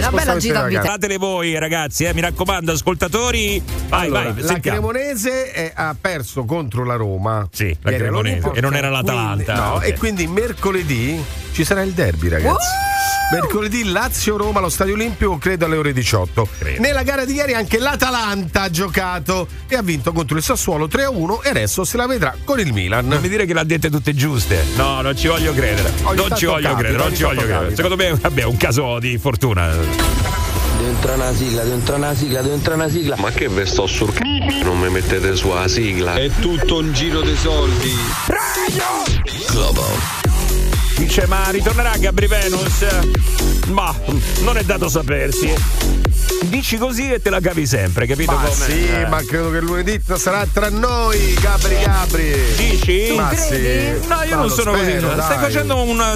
bella gita. Fatele voi, ragazzi, mi raccomando, ascoltatori. Vai, la Cremonese ha perso contro la Roma. Sì, la Cremonese, e non era l'Atalanta. E quindi mercoledì ci sarà il derby, ragazzi. Mercoledì Lazio-Roma allo Stadio Olimpico, credo alle ore 18. Nella gara di ieri anche l'Atalanta ha giocato e ha vinto contro il Sassuolo 3-1 e adesso se la vedrà con il Milan. Non mi dire che l'ha dette tutte giuste. No, non ci voglio credere. Non ci voglio credere. Secondo me, vabbè, è un caso di fortuna. Dentro una sigla. Ma che ve sto sur c***o? Non mi mettete su la sigla. È tutto un giro dei soldi. Radio Globo. Dice, ma ritornerà Gabri Venus? Ma non è dato sapersi. Dici così e te la cavi sempre, capito come? Sì, ma credo che lunedì sarà tra noi, Gabri. Dici? Ma credi? Sì. No, io non sono spero, così.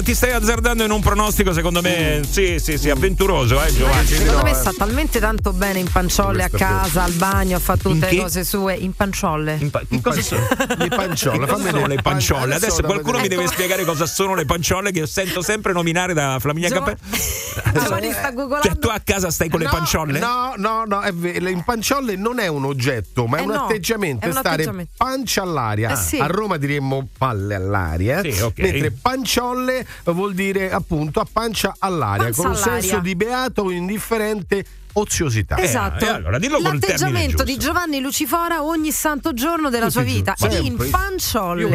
Ti stai azzardando in un pronostico, secondo me. Sì, avventuroso, Giovanni. Secondo me sta talmente tanto bene in panciolle a casa, al bagno, fa tutte le cose sue. In panciolle. Le panciolle, fammi vedere le panciolle. Adesso qualcuno mi deve spiegare cosa sono le panciolle, che sento sempre nominare da Flaminia Cappello. Cioè, tu a casa stai con le panciolle? No, in panciolle non è un oggetto, ma è un atteggiamento, stare pancia all'aria. A Roma diremmo palle all'aria, mentre panciolle vuol dire appunto a pancia all'aria, con un senso di beato indifferente oziosità. Esatto. Allora, dillo l'atteggiamento di Giovanni Lucifora ogni santo giorno della sua vita, in panciolle.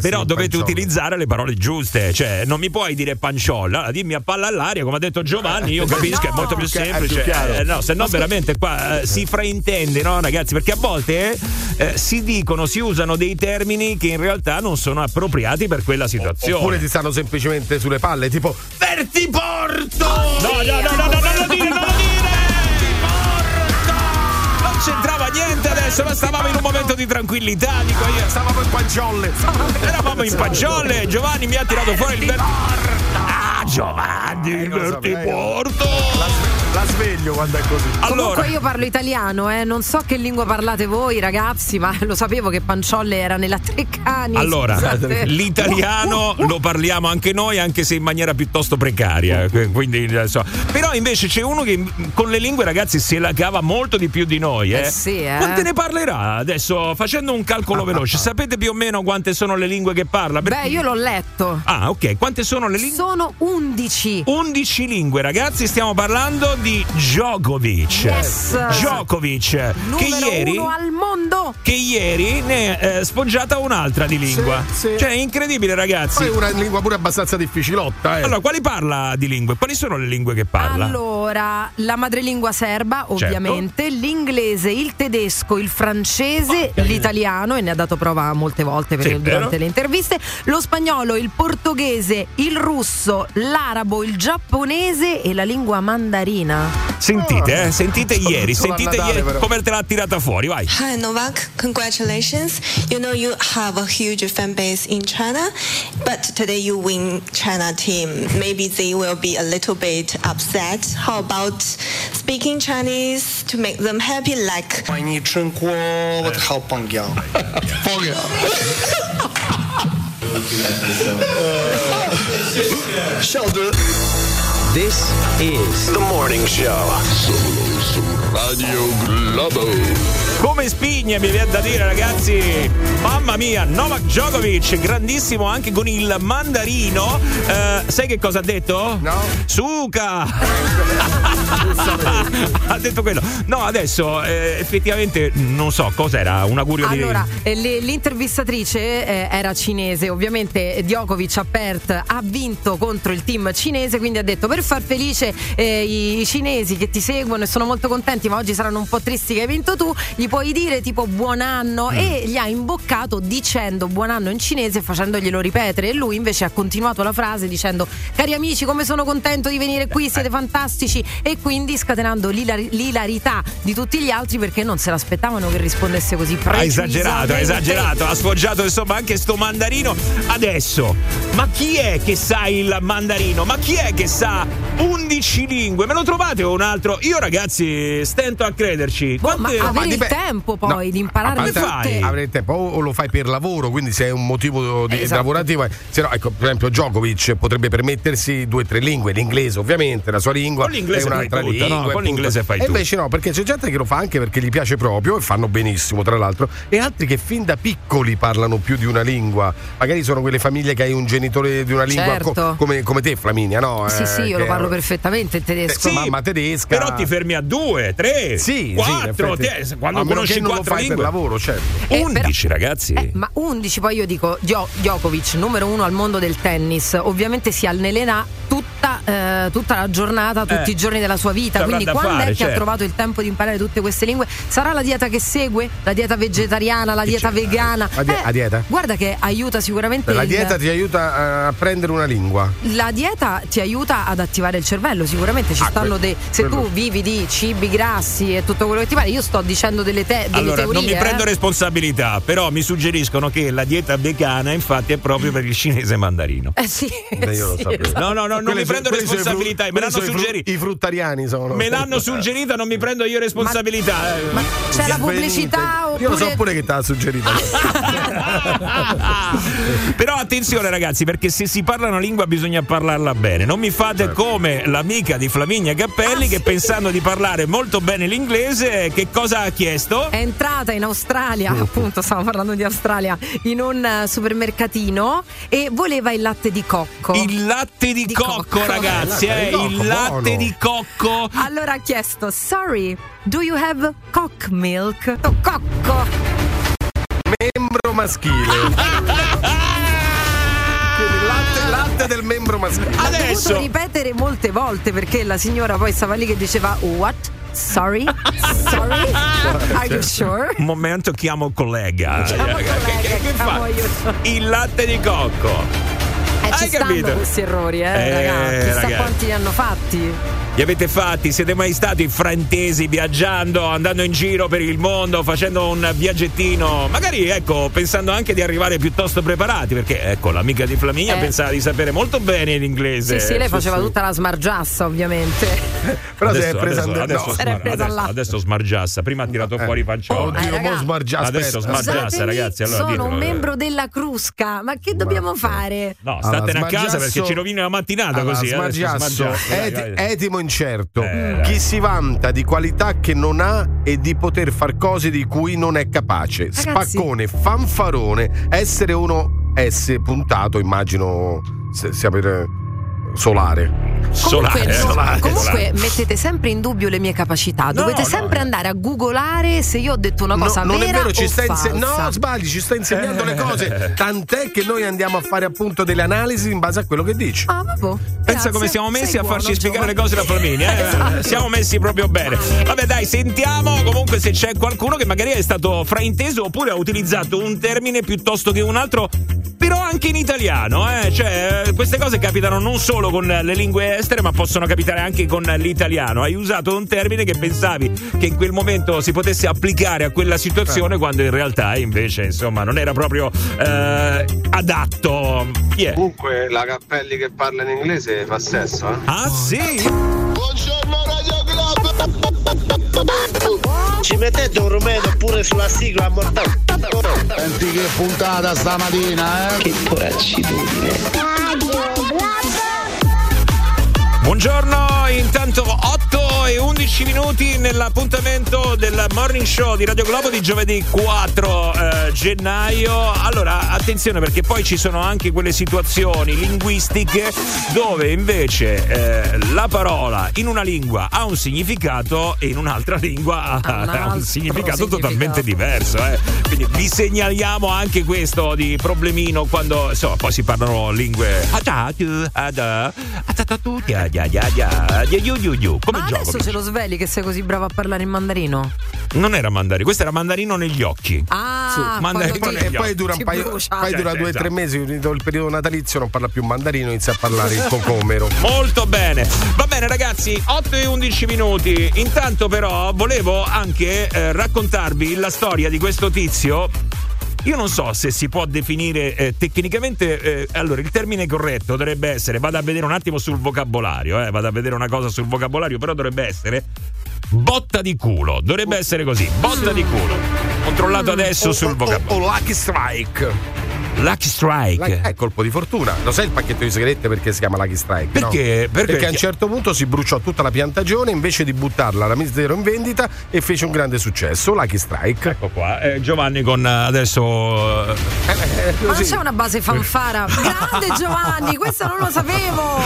Però dovete utilizzare le parole giuste, cioè non mi puoi dire panciolla, allora, dimmi a palla all'aria, come ha detto Giovanni, io capisco, no, è molto più semplice. No, se no veramente qua si fraintende, no ragazzi, perché a volte si dicono, si usano dei termini che in realtà non sono appropriati per quella situazione. Oppure ti stanno semplicemente sulle palle, tipo vertiporto! No, non lo dire, non lo dire! C'entrava niente adesso, ma stavamo in un momento di tranquillità, dico io, stavamo in panciolle. Eravamo in panciolle, Giovanni mi ha tirato fuori il vertiporto. Ah, Giovanni, il vertiporto. La sveglio quando è così. Allora, comunque io parlo italiano, non so che lingua parlate voi ragazzi, ma lo sapevo che panciolle era nella Treccani. Allora, scusate, l'italiano lo parliamo anche noi, anche se in maniera piuttosto precaria, quindi insomma. Però invece c'è uno che con le lingue ragazzi se la cava molto di più di noi. Quante ne parlerà adesso? Facendo un calcolo veloce, sapete più o meno quante sono le lingue che parla? Beh, io l'ho letto. Ah, ok. Quante sono le lingue? Sono 11. 11 lingue, ragazzi. Stiamo parlando di Djokovic. Yes. Djokovic, numero uno al mondo. Che ieri ne è sfoggiata un'altra di lingua. Sì. Cioè, è incredibile, ragazzi. Poi una lingua pure abbastanza difficilotta. Allora, quali parla di lingue? Quali sono le lingue che parla? Allora, la madrelingua serba, ovviamente, l'inglese, il tedesco, il francese, l'italiano, e ne ha dato prova molte volte durante le interviste, lo spagnolo, il portoghese, il russo, l'arabo, il giapponese e la lingua mandarina. Sentite, sentite ieri come te l'ha tirata fuori, vai. Hi Novak, congratulations. You know you have a huge fan base in China, but today you win China team. Maybe they will be a little bit upset. How about speaking Chinese to make them happy? Like 欢迎吃锅我好朋友 This is The Morning Show. Solo su Radio Globo. Come spigne, mi viene da dire, ragazzi. Mamma mia, Novak Djokovic, grandissimo anche con il mandarino. Sai che cosa ha detto? No. Suca! Ha detto quello. No, adesso effettivamente non so cos'era, un augurio di... Allora, l'intervistatrice era cinese. Ovviamente Djokovic a Perth ha vinto contro il team cinese, quindi ha detto: per far felice i cinesi che ti seguono e sono molto contenti, ma oggi saranno un po' tristi che hai vinto tu, gli puoi dire tipo buon anno, e gli ha imboccato dicendo buon anno in cinese, facendoglielo ripetere, e lui invece ha continuato la frase dicendo: cari amici, come sono contento di venire qui, siete fantastici, e quindi scatenando l'ilarità di tutti gli altri, perché non se l'aspettavano che rispondesse così preciso. Ha esagerato, ha sfoggiato insomma anche sto mandarino. Adesso, ma chi è che sa il mandarino? Ma chi è che sa 11 lingue? Me lo trovate o un altro? Io ragazzi stento a crederci. Avere il tempo di imparare le tutte. Avere il tempo o lo fai per lavoro, quindi se è un motivo lavorativo, se no, ecco, per esempio Djokovic potrebbe permettersi 2 o 3 lingue, l'inglese ovviamente, la sua lingua, con l'inglese è un'altra lingua, con l'inglese fai tutto. E invece no, perché c'è gente che lo fa anche perché gli piace proprio e fanno benissimo tra l'altro, e altri che fin da piccoli parlano più di una lingua. Magari sono quelle famiglie che hai un genitore di una lingua, come te Flaminia, no? Sì, io lo parlo perfettamente il tedesco. Mamma tedesca. Però ti fermi a 2, 3, 4, quando conosci 4 lingue per lavoro, certo. 11 ragazzi. Ma 11, poi io dico Djokovic, numero uno al mondo del tennis, ovviamente si allenerà tutta la giornata, tutti i giorni della sua vita, quindi quando è che ha trovato il tempo di imparare tutte queste lingue? Sarà la dieta che segue? La dieta vegetariana, la dieta vegana? La dieta? Guarda che aiuta sicuramente. La dieta ti aiuta a prendere una lingua. La dieta ti aiuta ad attivare il cervello, sicuramente ci stanno se tu vivi di cibi grassi e tutto quello che ti pare. Io sto dicendo delle teorie. Non mi prendo responsabilità, però mi suggeriscono che la dieta vegana infatti è proprio per il cinese mandarino. Io lo sapevo. No, non mi prendo responsabilità, me l'hanno suggerito. I fruttariani sono. Me l'hanno suggerita, non mi prendo io responsabilità. Ma c'è la pubblicità oppure... Io lo so pure che te l'ha suggerita. Però attenzione ragazzi, perché se si parla una lingua bisogna parlarla bene. Non mi fate come l'amica di Flaminia Cappelli che pensando di parlare molto bene l'inglese, che cosa ha chiesto? È entrata in Australia, appunto, stavo parlando di Australia, in un supermercatino e voleva il latte di cocco. Il latte di cocco. cocco, ragazzi, il latte di cocco. Allora ha chiesto: sorry, do you have cock milk? Oh, cocco, membro maschile. Latte del membro maschile. L'ho dovuto ripetere molte volte perché la signora poi stava lì che diceva what? Sorry? Sorry? Are you sure? Un momento, chiamo collega. Il latte di cocco. Ci hai stanno capito? Questi errori, ragazzi. Chissà quanti li hanno fatti. Li avete fatti? Siete mai stati frantesi viaggiando, andando in giro per il mondo, facendo un viaggettino? Magari, ecco, pensando anche di arrivare piuttosto preparati, perché, ecco, l'amica di Flaminia pensava di sapere molto bene l'inglese. Sì, lei faceva tutta la smargiassa, ovviamente. Però adesso, si è presa adesso smargiassa. Prima ha tirato fuori i pancioli. Oddio, smargiassa. Adesso smargiassa, ragazzi. Allora, sono un membro della crusca. Ma che dobbiamo fare? No, statene a casa perché ci rovina la mattinata così. Smargiasso, etimo incerto. Chi si vanta di qualità che non ha e di poter far cose di cui non è capace. Ragazzi. Spaccone, fanfarone, essere uno puntato, immagino sia per solare. Comunque mettete sempre in dubbio le mie capacità. Dovete sempre andare a googolare se io ho detto una cosa vera. Non è vero, ci sta insegnando le cose. Tant'è che noi andiamo a fare appunto delle analisi in base a quello che dici. Pensa come siamo messi a farci spiegare le cose da Flaminia. Esatto. Siamo messi proprio bene. Vabbè, dai, sentiamo comunque se c'è qualcuno che magari è stato frainteso oppure ha utilizzato un termine piuttosto che un altro, però anche in italiano, cioè queste cose capitano non solo con le lingue estere, ma possono capitare anche con l'italiano. Hai usato un termine che pensavi che in quel momento si potesse applicare a quella situazione, quando in realtà invece, insomma, non era proprio adatto. Comunque la Cappelli che parla in inglese fa sesso, eh? Ah, sì? Buongiorno Radio Globo. Ci mettete un rumeno pure sulla sigla mortale. Senti che puntata stamattina, Che poracitudine. Buongiorno, intanto 8:11 nell'appuntamento del Morning Show di Radio Globo di giovedì 4 gennaio. Allora, attenzione, perché poi ci sono anche quelle situazioni linguistiche dove invece la parola in una lingua ha un significato e in un'altra lingua ha un significato totalmente diverso. Quindi vi segnaliamo anche questo di problemino quando, insomma, poi si parlano lingue. Come ma adesso ce lo sveli che sei così bravo a parlare in mandarino? Non era mandarino, questo era mandarino negli occhi. E poi dura un paio, due o tre mesi, unito il periodo natalizio, non parla più mandarino, inizia a parlare il cocomero. Molto bene, va bene ragazzi, 8:11. Intanto però volevo anche raccontarvi la storia di questo tizio. Io non so se si può definire tecnicamente, allora il termine corretto dovrebbe essere, vado a vedere un attimo sul vocabolario, però dovrebbe essere botta di culo, dovrebbe essere così, botta di culo. Controllato adesso sul vocabolario. Lucky strike. Lucky Strike è colpo di fortuna. Lo sai il pacchetto di sigarette perché si chiama Lucky Strike? Perché? No? Perché a un certo punto si bruciò tutta la piantagione, invece di buttarla la mise in vendita e fece un grande successo. Lucky Strike. Ecco qua Giovanni con adesso ma c'è una base fanfara. Grande Giovanni, questo non lo sapevo.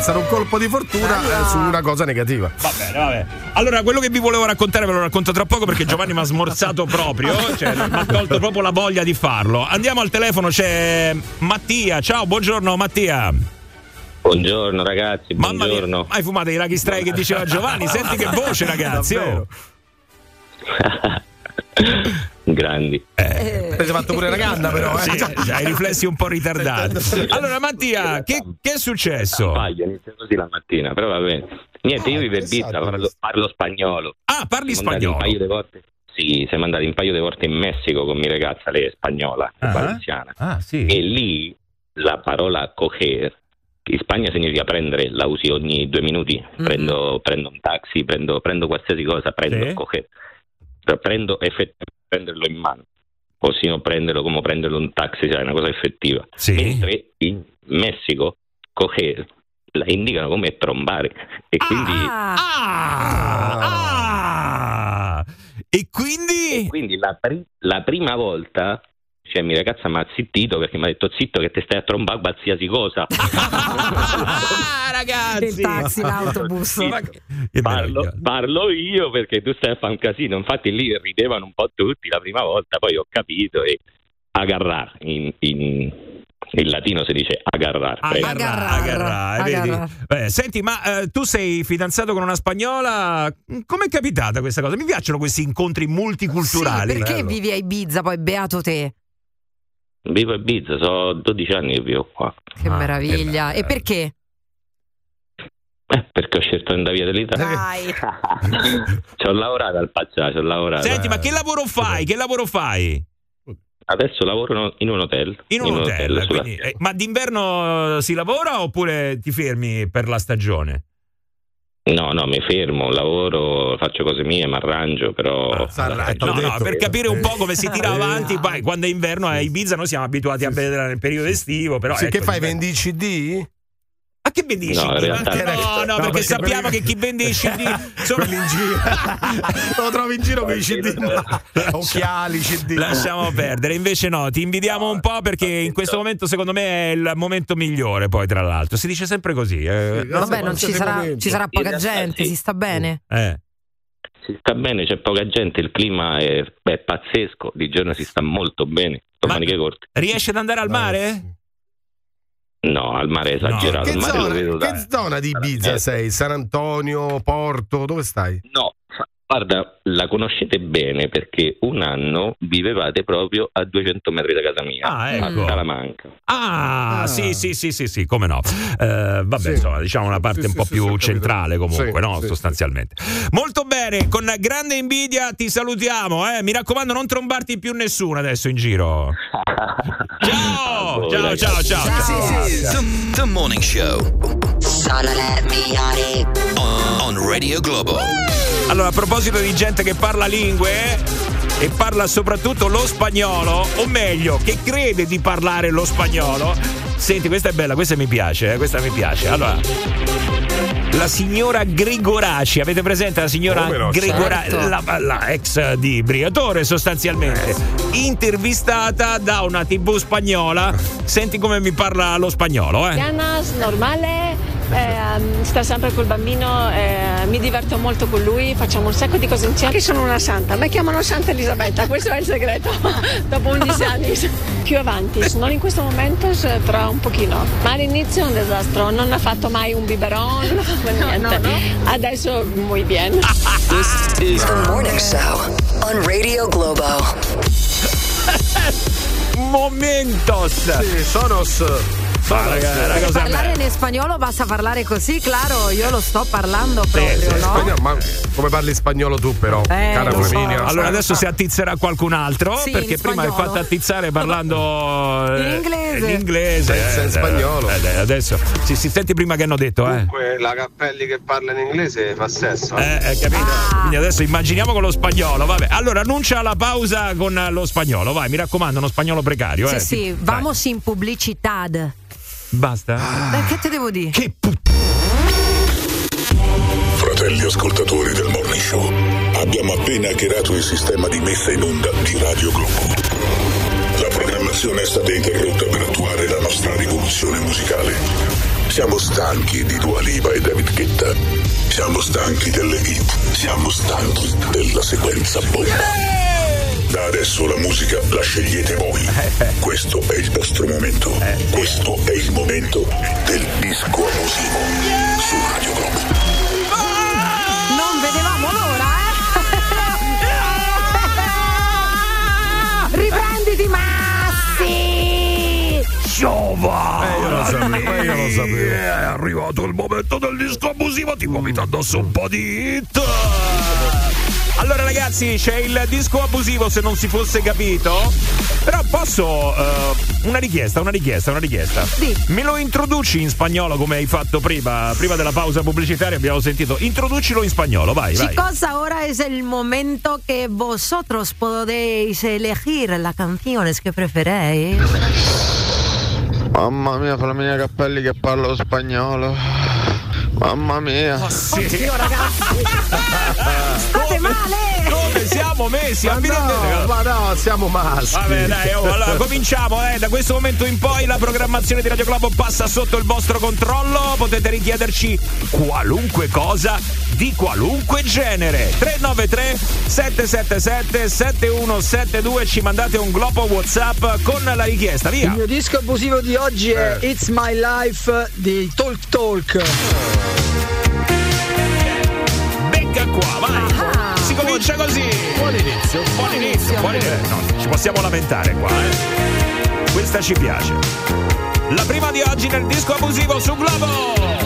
Sarà un colpo di fortuna su una cosa negativa. Va bene. Allora, quello che vi volevo raccontare ve lo racconto tra poco, perché Giovanni mi ha smorzato proprio, cioè mi ha tolto proprio la voglia di farlo. Andiamo al telefono, c'è Mattia. Ciao, buongiorno Mattia. Buongiorno ragazzi, buongiorno. Mamma mia, hai fumato i Lucky Strike che diceva Giovanni? Senti che voce ragazzi, oh. Grandi. Ti sei fatto pure la canna però, eh? Sì, hai riflessi un po' ritardati. Allora Mattia, che è successo? Inizia così la mattina, però va bene. Niente, io vivo in Ibiza, parlo spagnolo. Ah, parli spagnolo? Un paio di volte. Sì, siamo andati un paio di volte in Messico con mia ragazza, lei è spagnola, è valenciana. Sì. E lì la parola coger in Spagna significa prendere, la usi ogni 2 minuti. Prendo un taxi, prendo qualsiasi cosa, coger. Prendo effettivamente, prenderlo in mano, così non prenderlo come prenderlo un taxi, cioè è una cosa effettiva. Sì. Mentre in Messico coger la indicano come trombare e quindi E quindi la prima volta cioè mia ragazza mi ha zittito perché mi ha detto zitto che te stai a trombare qualsiasi cosa. Ragazzi, il taxi, l'autobus, parlo io perché tu stai a fare un casino. Infatti lì ridevano un po' tutti la prima volta, poi ho capito. E agarrar in latino si dice agarrar. Vedi? Senti, ma tu sei fidanzato con una spagnola, com'è capitata questa cosa? Mi piacciono questi incontri multiculturali. Sì, perché bello. Vivi a Ibiza, poi beato te. Vivo a Ibiza, sono 12 anni che vivo qua. Che meraviglia. E perché? Perché ho scelto di andare via dall'Italia. Dai. Ci ho lavorato al Paccià, Senti, ma che lavoro fai? Adesso lavoro in un hotel. In un hotel quindi, ma d'inverno si lavora oppure ti fermi per la stagione? No, mi fermo, lavoro, faccio cose mie, mi arrangio, però... per capire un po' come si tira avanti, vai, quando è inverno a Ibiza noi siamo abituati a vedere nel periodo estivo, però... Sì, ecco, che fai, vendi i CD? Ma che vendi i CD? Perché sappiamo che chi vende i CD sono in giro. Lo trovi in giro con i CD, occhiali, CD. Lasciamo perdere. Invece no, ti invidiamo un po' perché in questo momento secondo me è il momento migliore. Poi tra l'altro si dice sempre così. Vabbè, non ci sarà poca gente, si sta bene. Si sta bene, c'è poca gente, il clima è pazzesco, di giorno si sta molto bene, con maniche corte. Riesci ad andare al mare? No, al mare è esagerato. No. Che zona di Ibiza sei? San Antonio, Porto, dove stai? No, guarda, la conoscete bene perché un anno vivevate proprio a 200 metri da casa mia, a Salamanca. Sì, come no. Vabbè, sì. Insomma, diciamo una parte un po' più centrale comunque, no? Sostanzialmente. Molto bene, con grande invidia ti salutiamo, Mi raccomando, non trombarti più nessuno adesso in giro. Ciao. The Morning Show. Solo le migliori. On Radio Globo. Allora, a proposito di gente che parla lingue e parla soprattutto lo spagnolo, o meglio, che crede di parlare lo spagnolo. Senti, questa è bella, questa mi piace. Allora, la signora Gregoraci, avete presente la signora Gregoraci? Certo. La ex di Briatore sostanzialmente, intervistata da una TV spagnola. Senti come mi parla lo spagnolo. Pianas, normale, sta sempre col bambino, mi diverto molto con lui, facciamo un sacco di cose insieme. Che sono una santa, mi chiamano Santa Elisabetta, questo è il segreto. Dopo 11 anni più avanti, non in questo momento, tra un pochino, ma all'inizio è un disastro, non ha fatto mai un biberon. No. Adesso muy bien. This is The Morning Show on Radio Globo. Momentos. Sì, sonos. Ragazzi, parlare in spagnolo basta parlare così, claro, io lo sto parlando proprio, no? Spagnolo, ma come parli spagnolo tu però, cara Flaminia? So. Allora adesso si attizzerà qualcun altro, perché prima hai fatto attizzare parlando in inglese. Senza in spagnolo. Adesso si sente prima che hanno detto. Comunque la Cappelli che parla in inglese fa sesso. Capito? Quindi adesso immaginiamo con lo spagnolo, vabbè. Allora annuncia la pausa con lo spagnolo, vai, mi raccomando, uno spagnolo precario. Sì, vamos in pubblicità. Basta. Che te devo dire? Che Fratelli ascoltatori del Morning Show, abbiamo appena hackerato il sistema di messa in onda di Radio Globo. La programmazione è stata interrotta per attuare la nostra rivoluzione musicale. Siamo stanchi di Dua Lipa e David Guetta. Siamo stanchi delle hit. Siamo stanchi della sequenza bomba. Da adesso la musica la scegliete voi. Questo è il vostro momento. Questo è il momento del disco abusivo su Radio Globo. Non vedevamo l'ora, eh? Riprenditi, Massi! Giova! Io lo sapevo. È arrivato il momento del disco abusivo. Ti vomito addosso un po' di hit. Allora ragazzi, c'è il disco abusivo, se non si fosse capito. Però posso una richiesta. Sì. Me lo introduci in spagnolo come hai fatto prima della pausa pubblicitaria, abbiamo sentito. Introducilo in spagnolo, vai. Chicos, ahora es el momento que vosotros podéis elegir las canciones que preferéis. Mamma mia, Flaminia Cappelli che parla lo spagnolo. Mamma mia. Oddio, ragazzi. State male. Come siamo mesi, ma a fine no, ma no, siamo maschi. Vabbè, dai, allora cominciamo, da questo momento in poi la programmazione di Radio Globo passa sotto il vostro controllo. Potete richiederci qualunque cosa di qualunque genere. 393 777 7172, ci mandate un globo WhatsApp con la richiesta. Via. Il mio disco abusivo di oggi è It's My Life dei Talk Talk. Becca qua, vai. Aha. Si comincia così. Buon inizio. No, ci possiamo lamentare qua, eh. Questa ci piace. La prima di oggi nel disco abusivo su Globo.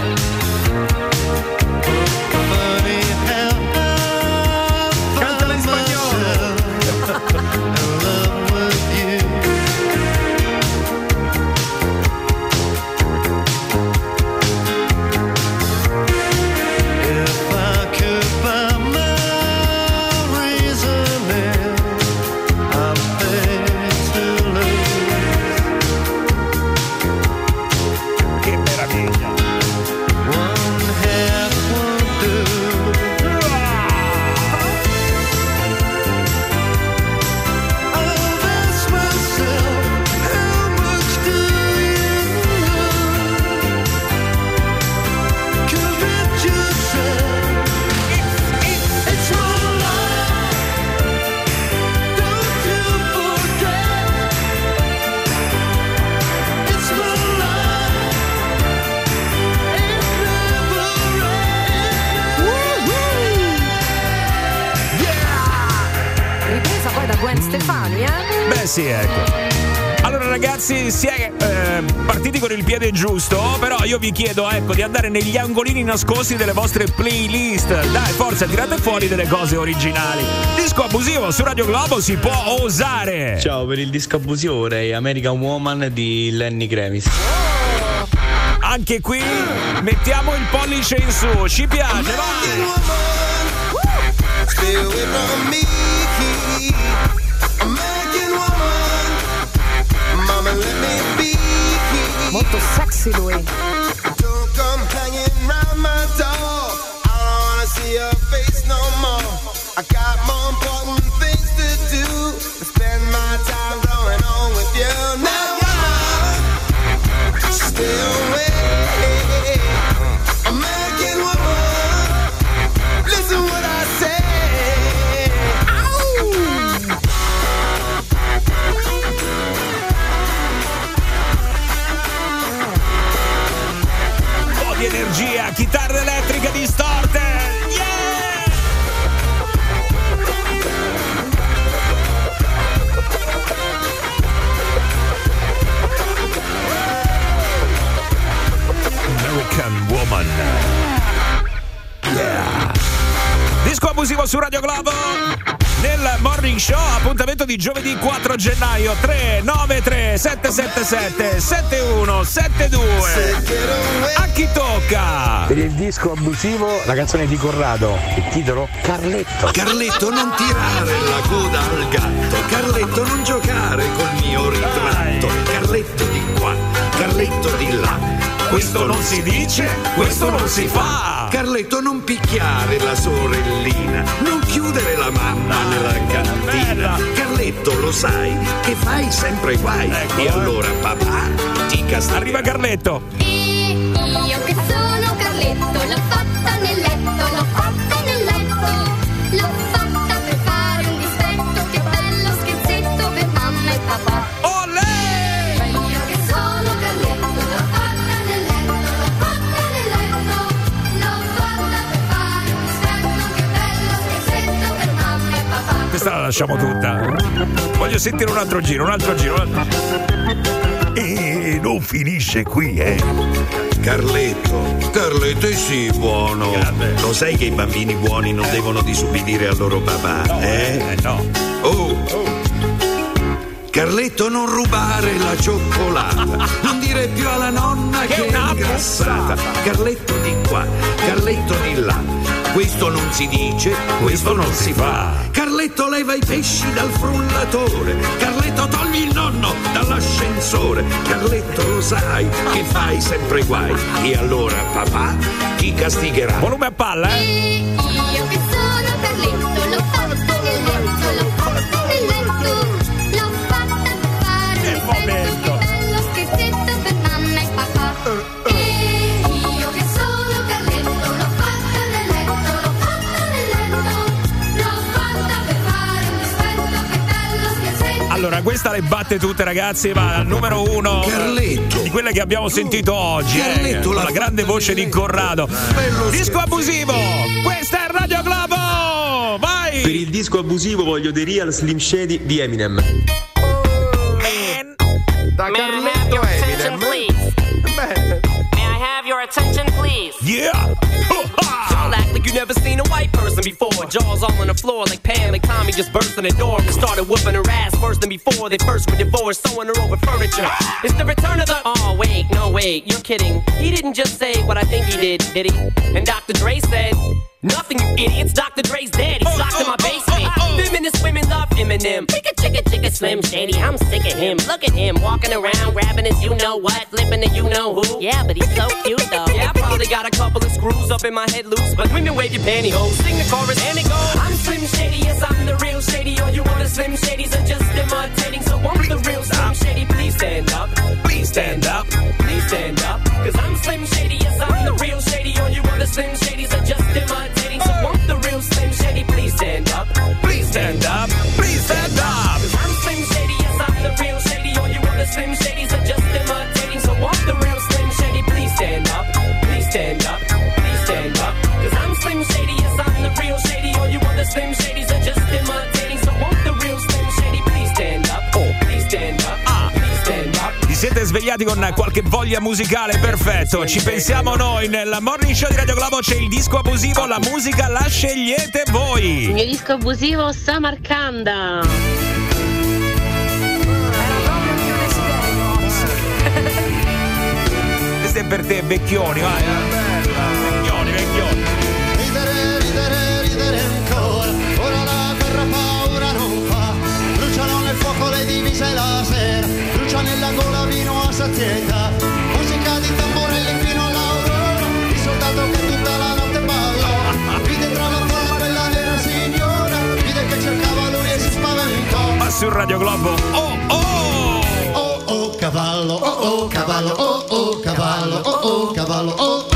Sì, ecco. Allora ragazzi, si è partiti con il piede giusto, però io vi chiedo, ecco, di andare negli angolini nascosti delle vostre playlist. Dai, forza, tirate fuori delle cose originali. Disco abusivo su Radio Globo, si può osare. Ciao, per il disco abusivo vorrei American Woman di Lenny Kravitz. Anche qui mettiamo il pollice in su, ci piace, vai. Molto sexy lui. Don't come hanging round my door. I don't wanna see your face no more. I got more important things to do than spend my time going on with you. Now stay away, American woman. Listen what I say. Energia, chitarra elettrica distorte, yeah! American Woman, yeah! Disco abusivo su Radio Globo. Nel Morning Show, appuntamento di giovedì 4 gennaio, 393 777 7172. A chi tocca? Per il disco abusivo, la canzone di Corrado, il titolo Carletto. Carletto, non tirare la coda al gatto. Carletto, non giocare col mio ritratto. Carletto di qua, Carletto di là. Questo non si dice, questo non si fa. Carletto, non picchiare la sorellina, non chiudere la mamma nella cantina. Carletto, lo sai che fai sempre guai, ecco. E allora papà ti castigherà. Arriva Carletto. Io che sono Carletto, l'ho fatta nel letto, l'ho fatta nel letto, l'ho fatta per fare un dispetto. Che bello scherzetto per mamma e papà. Questa la lasciamo tutta. Voglio sentire un altro giro, un altro giro, un altro giro. E non finisce qui, eh. Carletto, Carletto è sì buono. Lo sai che i bambini buoni non devono disubbidire al loro papà, no, no. Carletto, non rubare la cioccolata, non dire più alla nonna che è ingrassata. Carletto di qua, Carletto di là. Questo non si dice, questo non si fa. Carletto, leva i pesci dal frullatore. Carletto, togli il nonno dall'ascensore. Carletto, lo sai che fai sempre guai, e allora papà ti castigherà. Volume a palla, eh? Io che sono Carletto, l'ho fatto nel letto, Allora, questa le batte tutte, ragazzi, ma al numero uno Carletto, di quelle che abbiamo sentito oggi, Carletto, la grande voce di Corrado. Disco abusivo, questa è Radio Globo, vai! Per il disco abusivo voglio The Real Slim Shady di Eminem. Da Carletto Eminem. May I have your attention please? Yeah! You never seen a white person before. Jaws all on the floor like Pam, like Tommy just burst in the door and started whooping her ass worse than before. They first were divorced, sewing her over furniture. It's the return of the... Oh, wait, no, wait, you're kidding. He didn't just say what I think he did he? And Dr. Dre said... Nothing, you idiots. Dr. Dre's dead. He's locked in my basement. Feminist women love Eminem. Chicka, Slim Shady. I'm sick of him. Look at him walking around, grabbing his you-know-what, flipping the you-know-who. Yeah, but he's so cute, though. Yeah, I probably got a couple of screws up in my head loose, but women wave your pantyhose. Sing the chorus and it goes. I'm Slim Shady, yes, I'm the real Shady. All you other Slim Shadys are just imitating. So won't the real Slim Shady please stand up? Please stand up. Please stand up. Cause I'm Slim Shady, yes, I'm the real Shady. All you other Slim Shadys are just imitating. So won't the real Slim Shady please stand up? Please stand up. Please stand up. I'm Slim Shady, yes, I'm the real Shady. All you other Slim Shadys are just imitating. So won't the real Slim Shady please stand up? Please stand up. Please stand up. Cause I'm Slim Shady, yes, I'm the real Shady. All you other Slim Shadys are just imitating. So won't the real Slim Shady please stand up? Oh, please stand up. Please stand up. Vi siete svegliati con qualche voglia musicale? Perfetto, ci pensiamo noi. Nella Morning Show di Radio Globo c'è il disco abusivo, la musica la scegliete voi. Il mio disco abusivo, Samarcanda. Era proprio il mio desiderio. Questo è per te, vecchioni, vai. Vecchioni. Ridere ancora. Ora la guerra paura non fa. Bruciano nel fuoco le divise la sera. Nella gola vino a sazietà, musica di tamborelli fino all'aurora, il soldato che tutta la notte balla, vide tra la folla quella vera signora, vide che cercava lui e si spaventò. Ma sul Radio Globo, oh oh! Oh oh cavallo, oh oh cavallo, oh oh cavallo, oh oh cavallo, oh!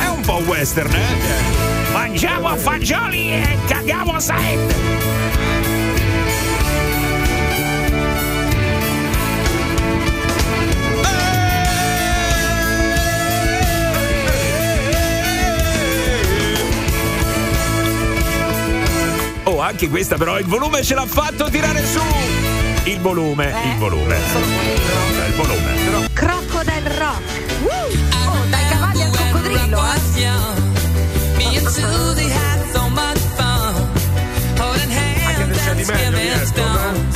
È un po' western, eh? Mangiamo a fagioli e caghiamo a saette. Oh, anche questa però il volume ce l'ha fatto tirare su. Il volume. Però. Crocodile Rock. Oh, dai cavalli al coccodrillo, eh. Anche nel cedimento mi esco, no?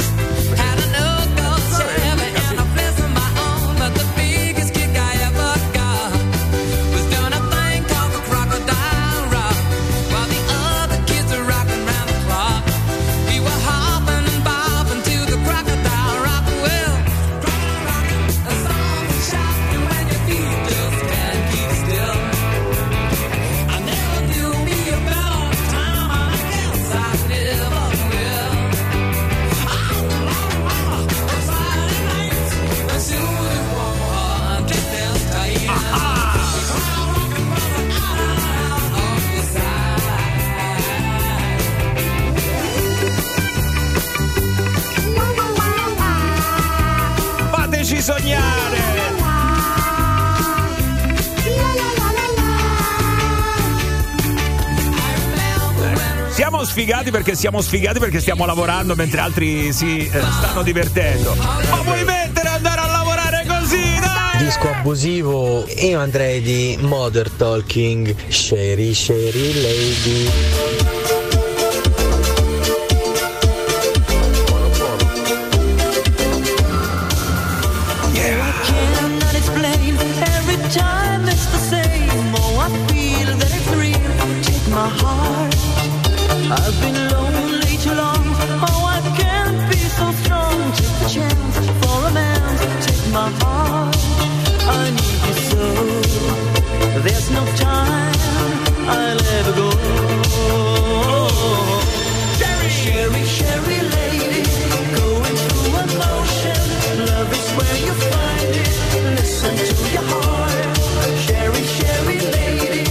Sognare siamo sfigati perché stiamo lavorando mentre altri si stanno divertendo. Ma vuoi mettere andare a lavorare così, dai? Disco abusivo, io andrei di Modern Talking, Sherry Lady. I've been lonely too long. Oh, I can't be so strong. Take the chance for a man. Take my heart. I need you so. There's no time I'll ever go. Sherry lady, going through emotion. Love is where you find it. Listen to your heart. Sherry lady.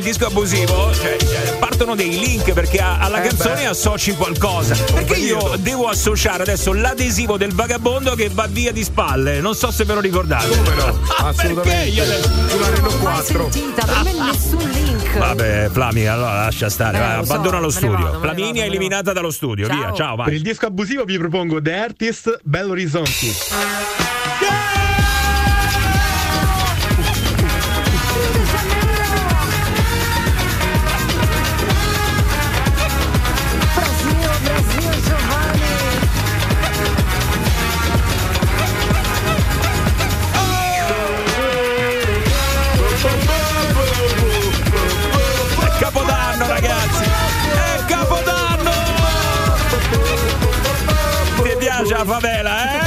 il disco abusivo, cioè, partono dei link perché alla canzone associ qualcosa. Perché io devo associare adesso l'adesivo del vagabondo che va via di spalle. Non so se ve lo ricordate. Assolutamente. Io sulla Renault 4. Mai sentita, per me nessun link. Vabbè, Flaminia, allora lascia stare. Abbandona lo studio. Flaminia è eliminata dallo studio. Ciao. Via, ciao, vai. Per il disco abusivo vi propongo The Artist, Belo Horizonte. La favela, eh?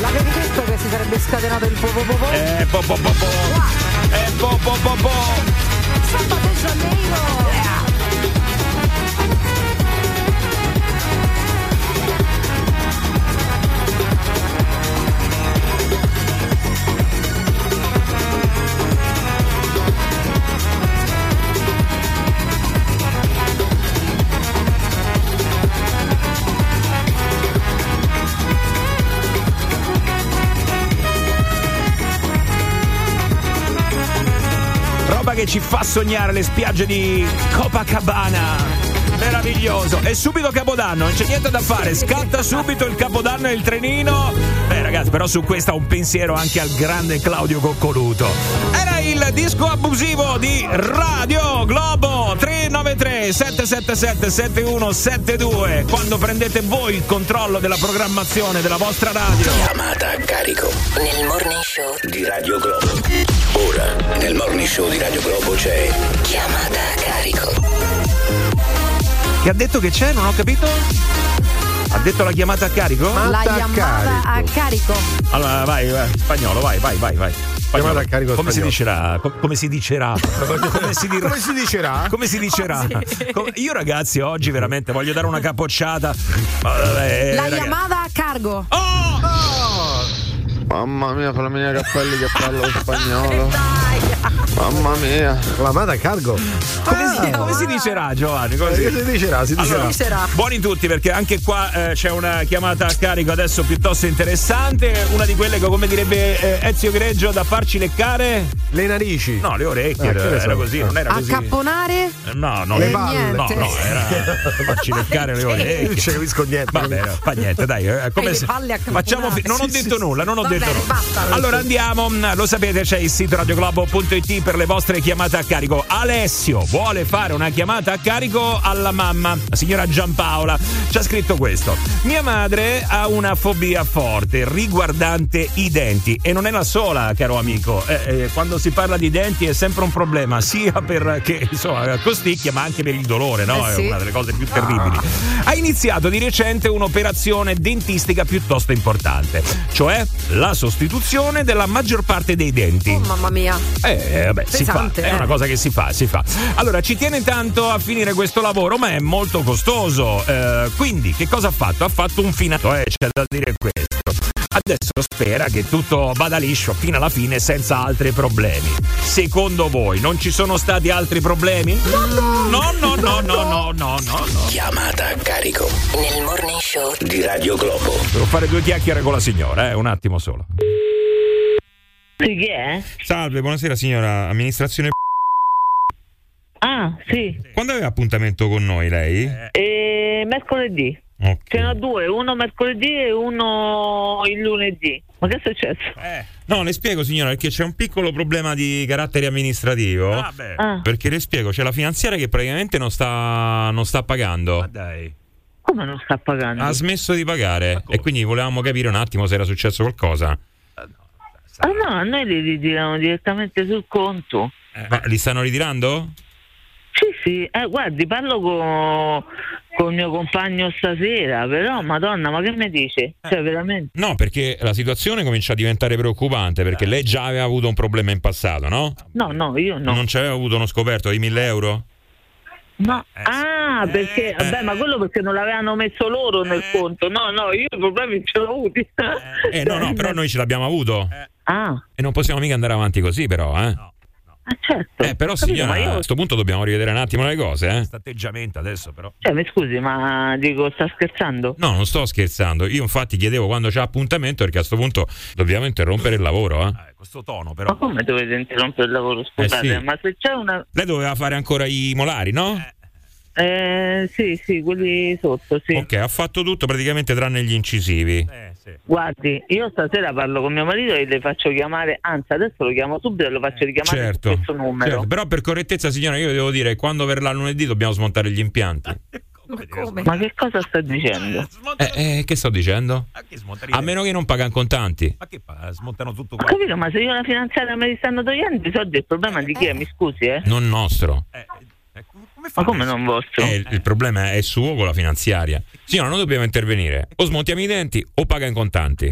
L'avevi detto che si sarebbe scatenato il po-po-po-po? Po-po-po-po! Po-po-po-po! Sabato a Nero! Che ci fa sognare le spiagge di Copacabana, meraviglioso. E subito Capodanno, non c'è niente da fare, scatta subito il Capodanno e il trenino. Beh ragazzi, però su questa un pensiero anche al grande Claudio Coccoluto. Era il disco abusivo di Radio Globo. 393 777 7172. Quando prendete voi il controllo della programmazione della vostra radio. Chiamata a carico nel Morning Show di Radio Globo. Ora, nel Morning Show di Radio Globo c'è Chiamata a carico. Che ha detto che c'è? Non ho capito. Ha detto la chiamata a carico? La chiamata a carico. Allora, vai, spagnolo, vai. Chiamata a carico. Come spagnolo. Come si dicerà? Io ragazzi oggi veramente voglio dare una capocciata. La chiamata a cargo. Mamma mia, Flaminia Cappelli che parla lo spagnolo. Mamma mia. Clamata a cargo. Come si dicerà, Giovanni? Si dicerà. Buoni tutti, perché anche qua c'è una chiamata a carico adesso piuttosto interessante. Una di quelle che, come direbbe Ezio Greggio, da farci leccare le narici. No, le orecchie. Era così, non era così. Accapponare? No, le palle. No, era farci leccare le orecchie. Non ci capisco niente. Vabbè, fa niente, dai. Non ho detto nulla. Allora andiamo, lo sapete, c'è il sito radioglobo.it per le vostre chiamate a carico. Alessio vuole fare una chiamata a carico alla mamma, la signora Giampaola. Ci ha scritto questo: mia madre ha una fobia forte riguardante i denti, e non è la sola, caro amico. Quando si parla di denti è sempre un problema, sia perché insomma costicchia, ma anche per il dolore, no? È una delle cose più terribili. Ha iniziato di recente un'operazione dentistica piuttosto importante, cioè la sostituzione della maggior parte dei denti. Oh mamma mia. Vabbè, pesante, si fa. È una cosa che si fa. Allora ci tiene tanto a finire questo lavoro, ma è molto costoso. Quindi che cosa ha fatto? Ha fatto un finato, c'è da dire questo. Adesso spera che tutto vada liscio fino alla fine senza altri problemi. Secondo voi non ci sono stati altri problemi? No. Chiamata a carico nel Morning Show di Radio Globo. Devo fare due chiacchiere con la signora, un attimo solo. Sì, chi è? Salve, buonasera signora, amministrazione. Ah, sì. Quando aveva appuntamento con noi lei? Mercoledì. Okay. Ce n'ho due, uno mercoledì e uno il lunedì. Ma che è successo? No, le spiego signora, perché c'è un piccolo problema di carattere amministrativo. Perché le spiego, c'è la finanziaria che praticamente non sta pagando. Ma dai. Come non sta pagando? Ha smesso di pagare, e quindi volevamo capire un attimo se era successo qualcosa. No, noi li ritiriamo direttamente sul conto. Ma li stanno ritirando? Sì, guardi, parlo con il mio compagno stasera, però madonna, ma che mi dice? Cioè veramente? No, perché la situazione comincia a diventare preoccupante, perché lei già aveva avuto un problema in passato, no? No, io no. Non ci aveva avuto uno scoperto di 1.000 euro? No, perché vabbè, ma quello perché non l'avevano messo loro nel conto. No, io i problemi ce l'ho avuti. No, però noi ce l'abbiamo avuto. E non possiamo mica andare avanti così, però, eh? No. Certo. Però signora, a questo punto dobbiamo rivedere un attimo le cose, eh? Questo atteggiamento adesso, però. Mi scusi, ma dico, sta scherzando? No, non sto scherzando. Io infatti chiedevo quando c'è appuntamento, perché a questo punto dobbiamo interrompere il lavoro, eh? Questo tono, però. Ma come dovete interrompere il lavoro? Scusate, ma se c'è una. Lei doveva fare ancora i molari, no? Sì, quelli sotto, sì. Ok, ha fatto tutto praticamente tranne gli incisivi. Sì. Guardi, io stasera parlo con mio marito e le faccio chiamare, anzi adesso lo chiamo subito e lo faccio richiamare su questo numero. Certo, però per correttezza signora io devo dire quando verrà lunedì dobbiamo smontare gli impianti. Come? Ma che cosa sta dicendo? Che sto dicendo? A meno che non paga in contanti. Ma che smontano tutto qua? Ho capito, ma se io la finanziaria me li stanno togliendo i soldi, il problema di chi è? Mi scusi, Non nostro. Ma come non vostro? Il problema è suo con la finanziaria. Signora, noi dobbiamo intervenire. O smontiamo i denti o paga in contanti.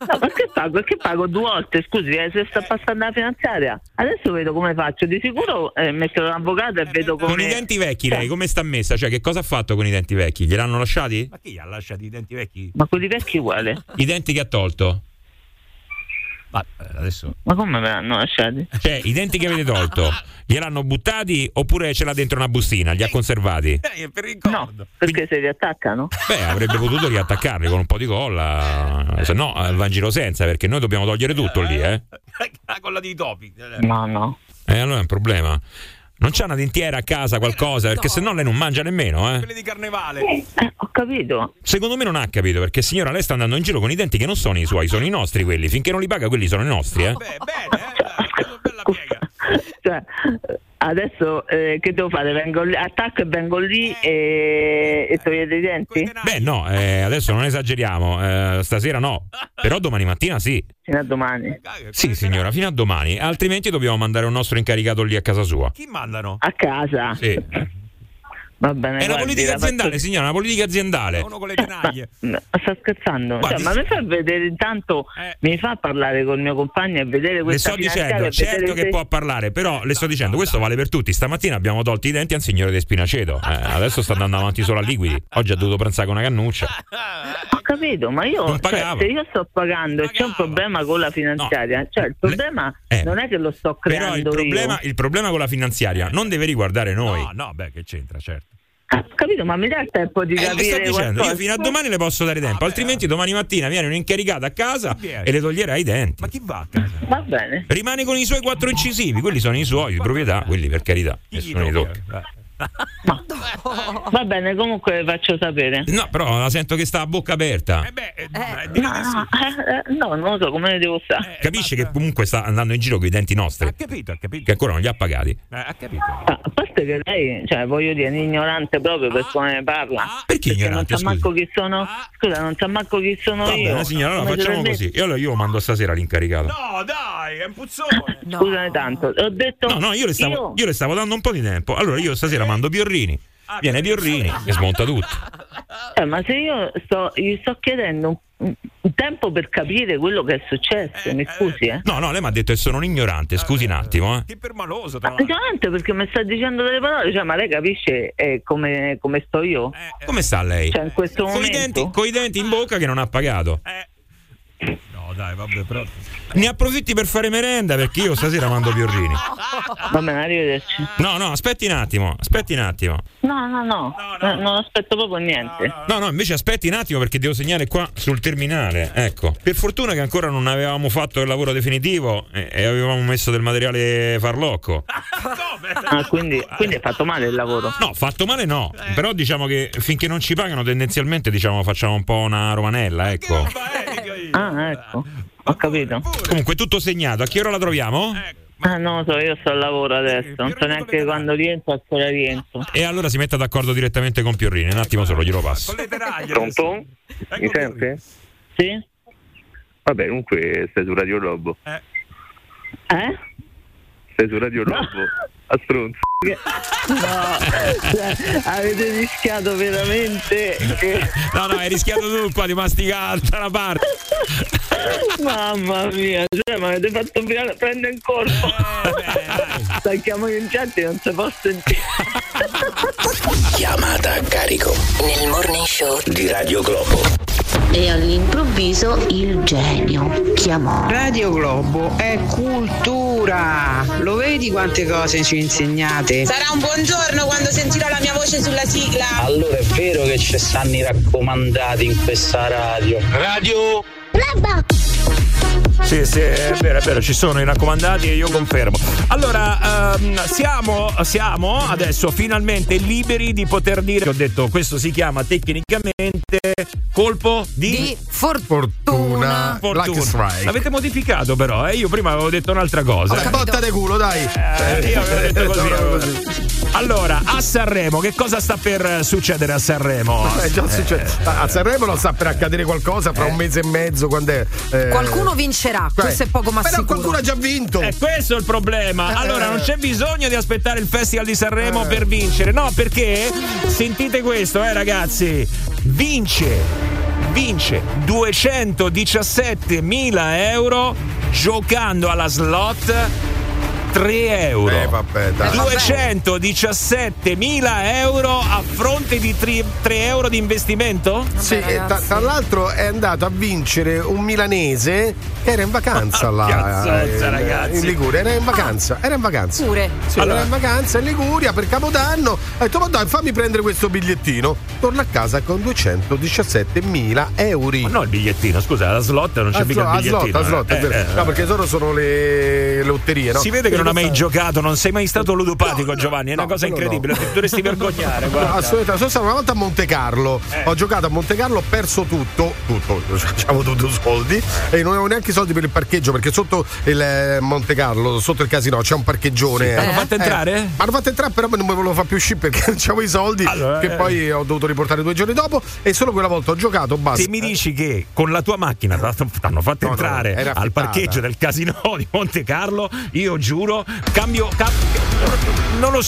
No, perché pago due volte? Scusi, se sta passando la finanziaria. Adesso vedo come faccio. Di sicuro metto l'avvocato e vedo come. Con i denti vecchi lei come sta messa? Cioè, che cosa ha fatto con i denti vecchi? Gliel'hanno lasciati? Ma chi gli ha lasciati i denti vecchi? Ma quelli vecchi uguale. I denti che ha tolto? Ma come me l'hanno lasciati? Cioè, i denti che avete tolto, gliel'hanno buttati oppure ce l'ha dentro una bustina? Li ha conservati? No, perché se li attaccano? Avrebbe potuto riattaccarli con un po' di colla, se no va in giro senza, perché noi dobbiamo togliere tutto lì, La colla dei topi. No. Allora è un problema. Non c'è una dentiera a casa, qualcosa? Perché se no lei non mangia nemmeno, Quelle di carnevale. Ho capito. Secondo me non ha capito, perché signora, lei sta andando in giro con i denti che non sono i suoi, sono i nostri quelli. Finché non li paga, quelli sono i nostri, Bene, bella piega. Cioè, adesso che devo fare? Vengo lì, attacco e vengo lì e togliete i denti? Adesso non esageriamo, stasera no, però domani mattina sì. Fino a domani. Sì signora, fino a domani, altrimenti dobbiamo mandare un nostro incaricato lì a casa sua. Chi mandano? A casa? Sì. Va bene, è una politica aziendale, signora, una politica aziendale. Uno con le tenaglie. Ma sta scherzando? Ma mi fa vedere intanto, mi fa parlare col mio compagno e vedere questa finanziaria. Le sto dicendo, certo che può parlare, però le sto dicendo, questo vale per tutti. Stamattina abbiamo tolto i denti al signore De Spinaceto. Adesso sta andando avanti solo a liquidi. Oggi ha dovuto pranzare con una cannuccia. Ho capito, ma io se io sto pagando e c'è un problema con la finanziaria, cioè il problema non è che lo sto creando. Però il problema con la finanziaria non deve riguardare noi. No, che c'entra, certo. Ho capito, ma mi dà il tempo di capire. Le sto dicendo, qualcosa. Io fino a domani le posso dare tempo, altrimenti domani mattina viene un incaricato a casa e le toglierà i denti. Ma chi va a casa? Va bene. Rimane con i suoi 4 incisivi, quelli sono i suoi, di proprietà, quelli per carità, nessuno li tocca. Va bene, comunque faccio sapere. No, però la sento che sta a bocca aperta. No, non lo so come devo stare. Capisce che comunque sta andando in giro con i denti nostri. Ha capito. Che ancora non li ha pagati. Ha capito. A parte che lei, cioè voglio dire, è ignorante proprio per come ne parla. Perché ignorante? Non sa manco chi sono. Scusa, non sa manco chi sono io. Vabbè, signora, allora facciamo così. E allora io mando stasera l'incaricato. No, dai, è un puzzone. Scusami tanto. Ho detto No, io le stavo dando un po' di tempo. Allora io stasera mando Biorrini. Viene Biorrini e smonta tutto. Ma se io gli sto chiedendo un tempo per capire quello che è successo, mi scusi, No, lei mi ha detto che sono un ignorante, scusi un attimo, Che permaloso, tra l'altro. Ignorante perché mi sta dicendo delle parole, cioè, ma lei capisce come sto io? Come sta lei? Cioè, in questo momento? Con i denti in bocca che non ha pagato. Dai, vabbè, però ne approfitti per fare merenda perché io stasera mando Biorrini. Va bene, arrivederci. No, aspetti un attimo. No, non aspetto proprio niente. No, invece aspetti un attimo perché devo segnare qua sul terminale. Ecco, per fortuna che ancora non avevamo fatto il lavoro definitivo e avevamo messo del materiale farlocco. Quindi è fatto male il lavoro? No, fatto male no, però diciamo che finché non ci pagano tendenzialmente facciamo un po' una romanella, ecco. Ecco, ho capito. Comunque tutto segnato, a che ora la troviamo? Non lo so, io sto al lavoro adesso, non so neanche quando rientro, ancora rientro. E allora si metta d'accordo direttamente con Piorini, un attimo solo glielo passo. Pronto? Mi sente? Sì? Vabbè, comunque stai su Radio Globo. Stai su Radio Globo. a stronzo. No, cioè, avete rischiato veramente che... No, hai rischiato tu qua di masticare la parte. Mamma mia, cioè, ma avete fatto prendere in corpo. Stacchiamo gli incendi, non si può sentire. Chiamata a carico nel Morning Show di Radio Globo. E all'improvviso il genio chiamò. Radio Globo è cultura. Lo vedi quante cose ci insegnate? Sarà un buongiorno quando sentirò la mia voce sulla sigla. Allora è vero che ci stanno i raccomandati in questa radio. Radio Globo. Sì, è vero, ci sono i raccomandati e io confermo. Allora, siamo adesso finalmente liberi di poter dire, ho detto, questo si chiama tecnicamente colpo di fortuna. Lucky strike. L'avete modificato però, io prima avevo detto un'altra cosa. Vabbè, botta de culo, dai. Io avevo detto così. Allora, a Sanremo, che cosa sta per succedere a Sanremo? È già successo. A Sanremo non sta per accadere qualcosa fra un mese e mezzo, quando è? Qualcuno vincerà, questo è poco ma sicuro. Però qualcuno ha già vinto. Questo è il problema. Allora, non c'è bisogno di aspettare il Festival di Sanremo per vincere. No, perché sentite questo, ragazzi. Vince 217.000 euro giocando alla slot 3 euro. 217.000 euro a fronte di 3 euro di investimento? Sì, tra l'altro è andato a vincere un milanese che era in vacanza là, ragazzi. In Liguria, era in vacanza. Pure. Sì, allora. Era in vacanza in Liguria per Capodanno, ha detto: ma dai, fammi prendere questo bigliettino. Torna a casa con 217.000 euro. Ma no, il bigliettino, scusa, la slot non c'è mica il bigliettino. La slot, no, perché sono le lotterie, no? Si vede che non hai mai giocato, non sei mai stato ludopatico, no, Giovanni, è una cosa incredibile, no. Dovresti vergognare. No, assolutamente, sono stato una volta a Monte Carlo, ho giocato a Monte Carlo, ho perso tutto, avevo tutto soldi e non avevo neanche soldi per il parcheggio, perché sotto il Monte Carlo, sotto il casino, c'è un parcheggione. Sì, hanno fatto entrare, però non me lo fa più uscire perché non c'avevo i soldi, allora, che poi ho dovuto riportare 2 giorni dopo, e solo quella volta ho giocato, basta. Se mi dici che con la tua macchina t'hanno fatto entrare al parcheggio del casino di Monte Carlo, io giuro, cambio. Ho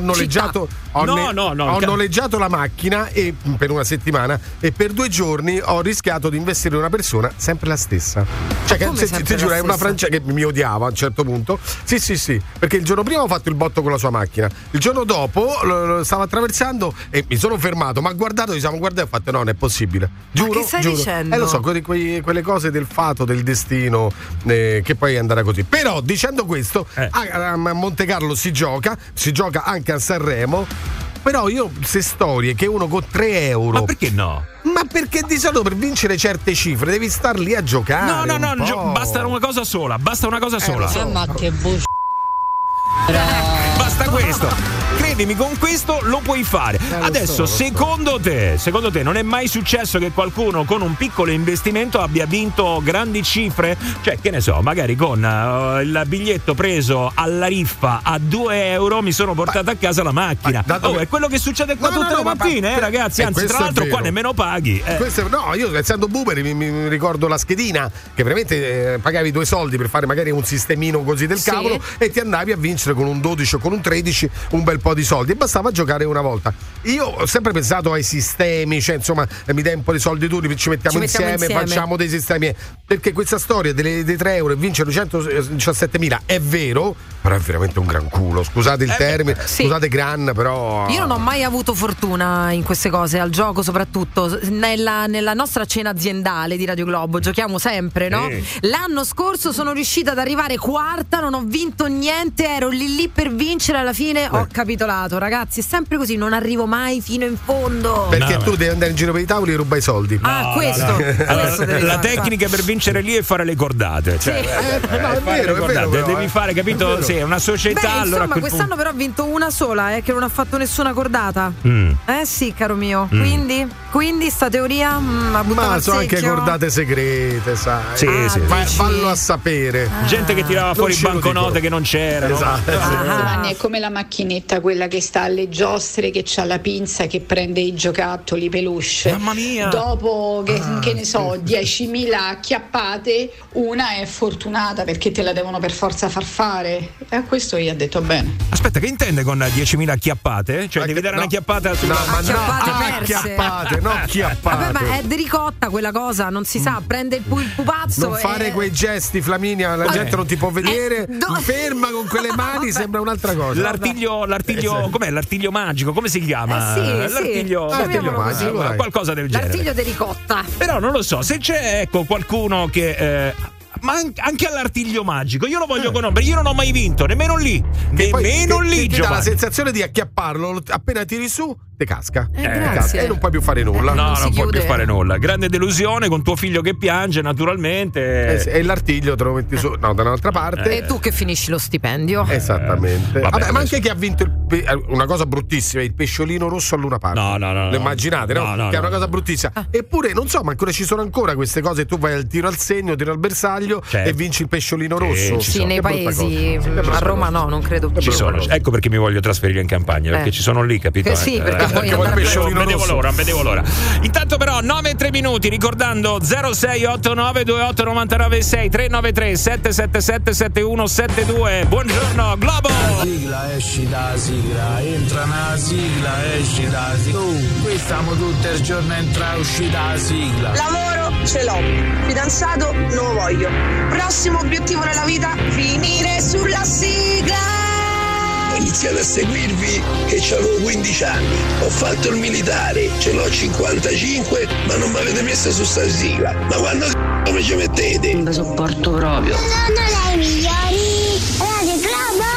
noleggiato. Ho noleggiato la macchina e per una settimana e per 2 giorni ho rischiato di investire in una persona sempre la stessa. Cioè, ti giuro, è una francese che mi odiava a un certo punto. Sì. Perché il giorno prima ho fatto il botto con la sua macchina. Il giorno dopo stavo attraversando e mi sono fermato, ma ci siamo guardati e ho fatto: no, non è possibile. Giuro. Ma che stai dicendo? Lo so, quelle cose del fato, del destino, che poi è andata così. Però dicendo questo, a Monte Carlo si gioca anche a Sanremo, però io queste storie che uno con 3 euro. Ma perché no? Ma perché di solito per vincere certe cifre devi star lì a giocare? No, basta una cosa sola. Ma che buccia. Basta questo. Credimi, con questo lo puoi fare. Adesso, secondo te non è mai successo che qualcuno con un piccolo investimento abbia vinto grandi cifre? Cioè, che ne so, magari con il biglietto preso alla riffa a 2 euro mi sono portato a casa la macchina. È quello che succede qua tutte le mattine, ragazzi. Anzi, tra l'altro qua nemmeno paghi. Io essendo boomer mi ricordo la schedina che veramente pagavi 2 soldi per fare magari un sistemino così del cavolo e ti andavi a vincere con un 12 o con un 13 un bel po' di soldi e bastava giocare una volta. Io ho sempre pensato ai sistemi, cioè insomma mi dai un po' di soldi tu, ci mettiamo insieme. Facciamo dei sistemi, perché questa storia dei 3 euro e vincere 217.000 è vero, però è veramente un gran culo, scusate il termine, scusate gran, però io non ho mai avuto fortuna in queste cose, al gioco soprattutto nella nostra cena aziendale di Radio Globo giochiamo sempre, no? L'anno scorso sono riuscita ad arrivare quarta, non ho vinto niente, ero lì per vincere, alla fine ho capitolato, ragazzi, è sempre così, non arrivo mai fino in fondo. Perché tu devi andare in giro per i tavoli e rubare i soldi. Questo la tecnica per vincere lì è fare le cordate. Cioè, è vero. Devi fare, capito? È una società. Insomma, quest'anno però ho vinto una sola, che non ha fatto nessuna cordata. Sì, caro mio. Quindi sta teoria ha buttato al secchio. Ma sono anche cordate segrete, sai. Sì. Fallo a sapere. Gente che tirava fuori banconote che non c'erano. Esatto. È come la macchinetta, quella che sta alle giostre, che c'ha la pinza, che prende i giocattoli, peluche. Mamma mia! Dopo che ne so, 10.000 acchiappate scappate, una è fortunata perché te la devono per forza far fare. E a questo gli ha detto bene. Aspetta, che intende con 10.000 chiappate? Cioè devi dare una chiappata sulla chiappate. Vabbè, ma è di ricotta quella cosa, non si sa, prende il pupazzo. Non fare quei gesti, Flaminia, la gente non ti può vedere. Ferma con quelle mani, sembra un'altra cosa. L'artiglio, com'è? L'artiglio magico, come si chiama? L'artiglio magico, qualcosa del genere. L'artiglio di ricotta. Però non lo so, se c'è, ecco, qualcuno che ma anche all'artiglio magico io lo voglio conoscere. Io non ho mai vinto nemmeno lì, ti dà la sensazione di acchiapparlo, appena tiri su te casca, e non puoi più fare nulla, non puoi più fare nulla. Grande delusione con tuo figlio che piange, naturalmente, e l'artiglio te lo metti su da un'altra parte, e tu che finisci lo stipendio, esattamente. Vabbè, ma anche chi ha vinto una cosa bruttissima, il pesciolino rosso a Luna Park, lo immaginate, no? Che è una cosa bruttissima, eppure non so, ma ancora ci sono ancora queste cose. Tu vai al tiro al segno, tiro al bersaglio, e vinci il pesciolino rosso. Sì, nei paesi, a Roma no, non credo più. Ci sono. Ecco perché mi voglio trasferire in campagna, perché ci sono lì, capito? Sì, perché poi il pesciolino rosso. Non vedevo l'ora. Intanto però 9 e 3 minuti, ricordando 0689289996 393 777 7172. Buongiorno Globo. Sigla, esci da sigla, entra una sigla, esci da sigla. Qui stiamo tutto il giorno, entra usci da sigla. Lavoro ce l'ho, fidanzato non lo voglio. Prossimo obiettivo nella vita, finire sulla sigla. Ho iniziato a seguirvi che avevo 15 anni, ho fatto il militare, ce l'ho 55, ma non mi avete messo su sta sigla. Ma quando come ci mettete? Non la sopporto proprio. Sono le migliori, Radio Globo.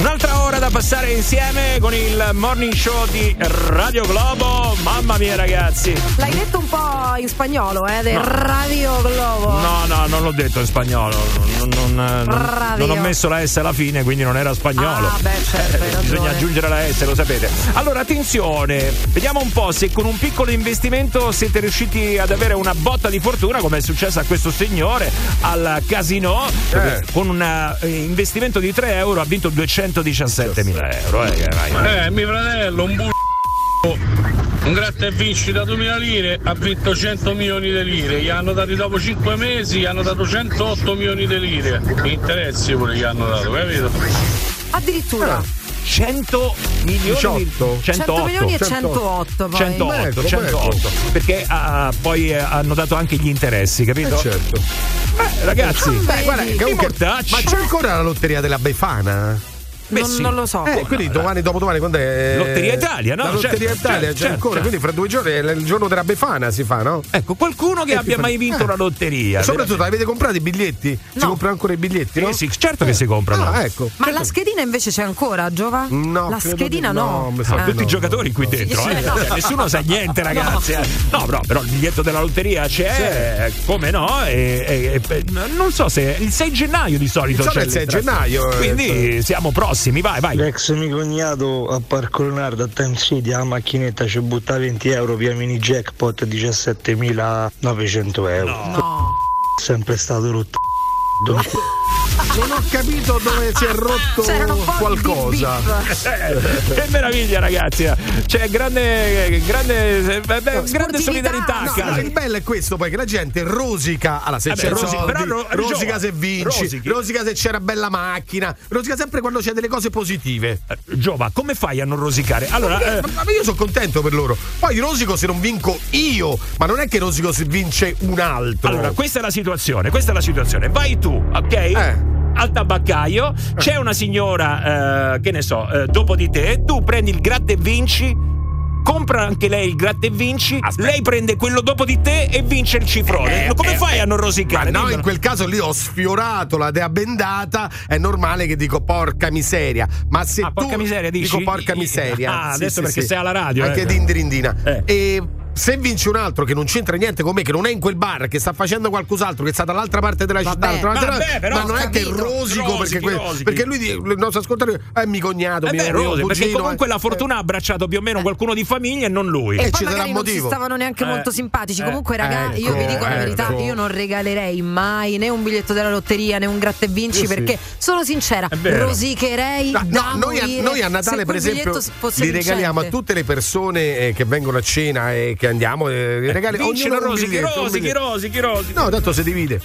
Un'altra ora da passare insieme con il Morning Show di Radio Globo. Mamma mia, ragazzi. L'hai detto un po' in spagnolo, del Radio Globo. No, non l'ho detto in spagnolo. Non ho messo la S alla fine, quindi non era spagnolo. Bisogna aggiungere la S, lo sapete. Allora, attenzione. Vediamo un po' se con un piccolo investimento siete riusciti ad avere una botta di fortuna, come è successo a questo signore al casino. Con un investimento di 3 euro ha vinto 217.000 euro. Mio fratello, un un gratta e vinci da 2.000 lire ha vinto 100 milioni di lire, gli hanno dati dopo 5 mesi, gli hanno dato 108 milioni di lire, interessi pure gli hanno dato, capito? Addirittura 100 milioni e 108 perché poi hanno dato anche gli interessi, capito? Certo. Beh, ragazzi, guarda, comunque, ma c'è ancora la lotteria della Befana? Beh, non lo so. Quindi domani, dopodomani, quando è? Lotteria Italia, no? La Lotteria Italia c'è ancora. Quindi fra 2 giorni è il giorno della Befana, si fa, no? Ecco, qualcuno che abbia mai vinto una lotteria. Soprattutto, avete comprato i biglietti? Si comprano ancora i biglietti? No? Sì, certo che si comprano. Ecco. Ma la schedina invece c'è ancora, Giova? No. La schedina no. Tutti i giocatori qui dentro. Nessuno sa niente, ragazzi. No, però il biglietto della lotteria c'è, come no? E non so se il 6 gennaio di solito c'è. Il 6 gennaio. Quindi siamo prossimi. Vai. L'ex mio cognato a Parco Leonardo a Time City alla macchinetta ci butta 20 euro via mini jackpot 17.900 euro. No. Sempre stato rotto. Non ho capito dove si è rotto qualcosa. Che meraviglia, ragazzi! C'è grande solidarietà. Il bello è questo, poi, che la gente rosica. Allora, se c'è rosica se vinci, rosica se c'è una bella macchina, rosica sempre quando c'è delle cose positive. Giova, come fai a non rosicare? Allora, ma io sono contento per loro. Poi rosico se non vinco io, ma non è che rosico se vince un altro. Allora, questa è la situazione. Vai tu, ok? Al tabaccaio c'è una signora, che ne so, dopo di te, tu prendi il gratta e vinci, compra anche lei il gratta e vinci. Aspetta. Lei prende quello dopo di te e vince il cifrone. Come fai a non rosicare? No, in quel caso lì ho sfiorato la dea bendata, è normale che dico porca miseria. Ma se tu porca miseria, dici? Dico porca miseria. Perché sei alla radio. Anche dindirindina. E se vince un altro che non c'entra niente con me, che non è in quel bar, che sta facendo qualcos'altro, che sta dall'altra parte della città, ma non è che rosico perché lui, il nostro ascoltatore, è mio cognato, mio cugino, perché comunque la fortuna ha abbracciato più o meno qualcuno di famiglia e non lui. E poi magari non si stavano neanche molto simpatici. Comunque, ragazzi, io vi dico la verità, io non regalerei mai né un biglietto della lotteria né un gratta e vinci, perché sono sincera, rosicherei. Noi a Natale, per esempio, li regaliamo a tutte le persone che vengono a cena e perché andiamo regali Rosichi. No, tanto si divide.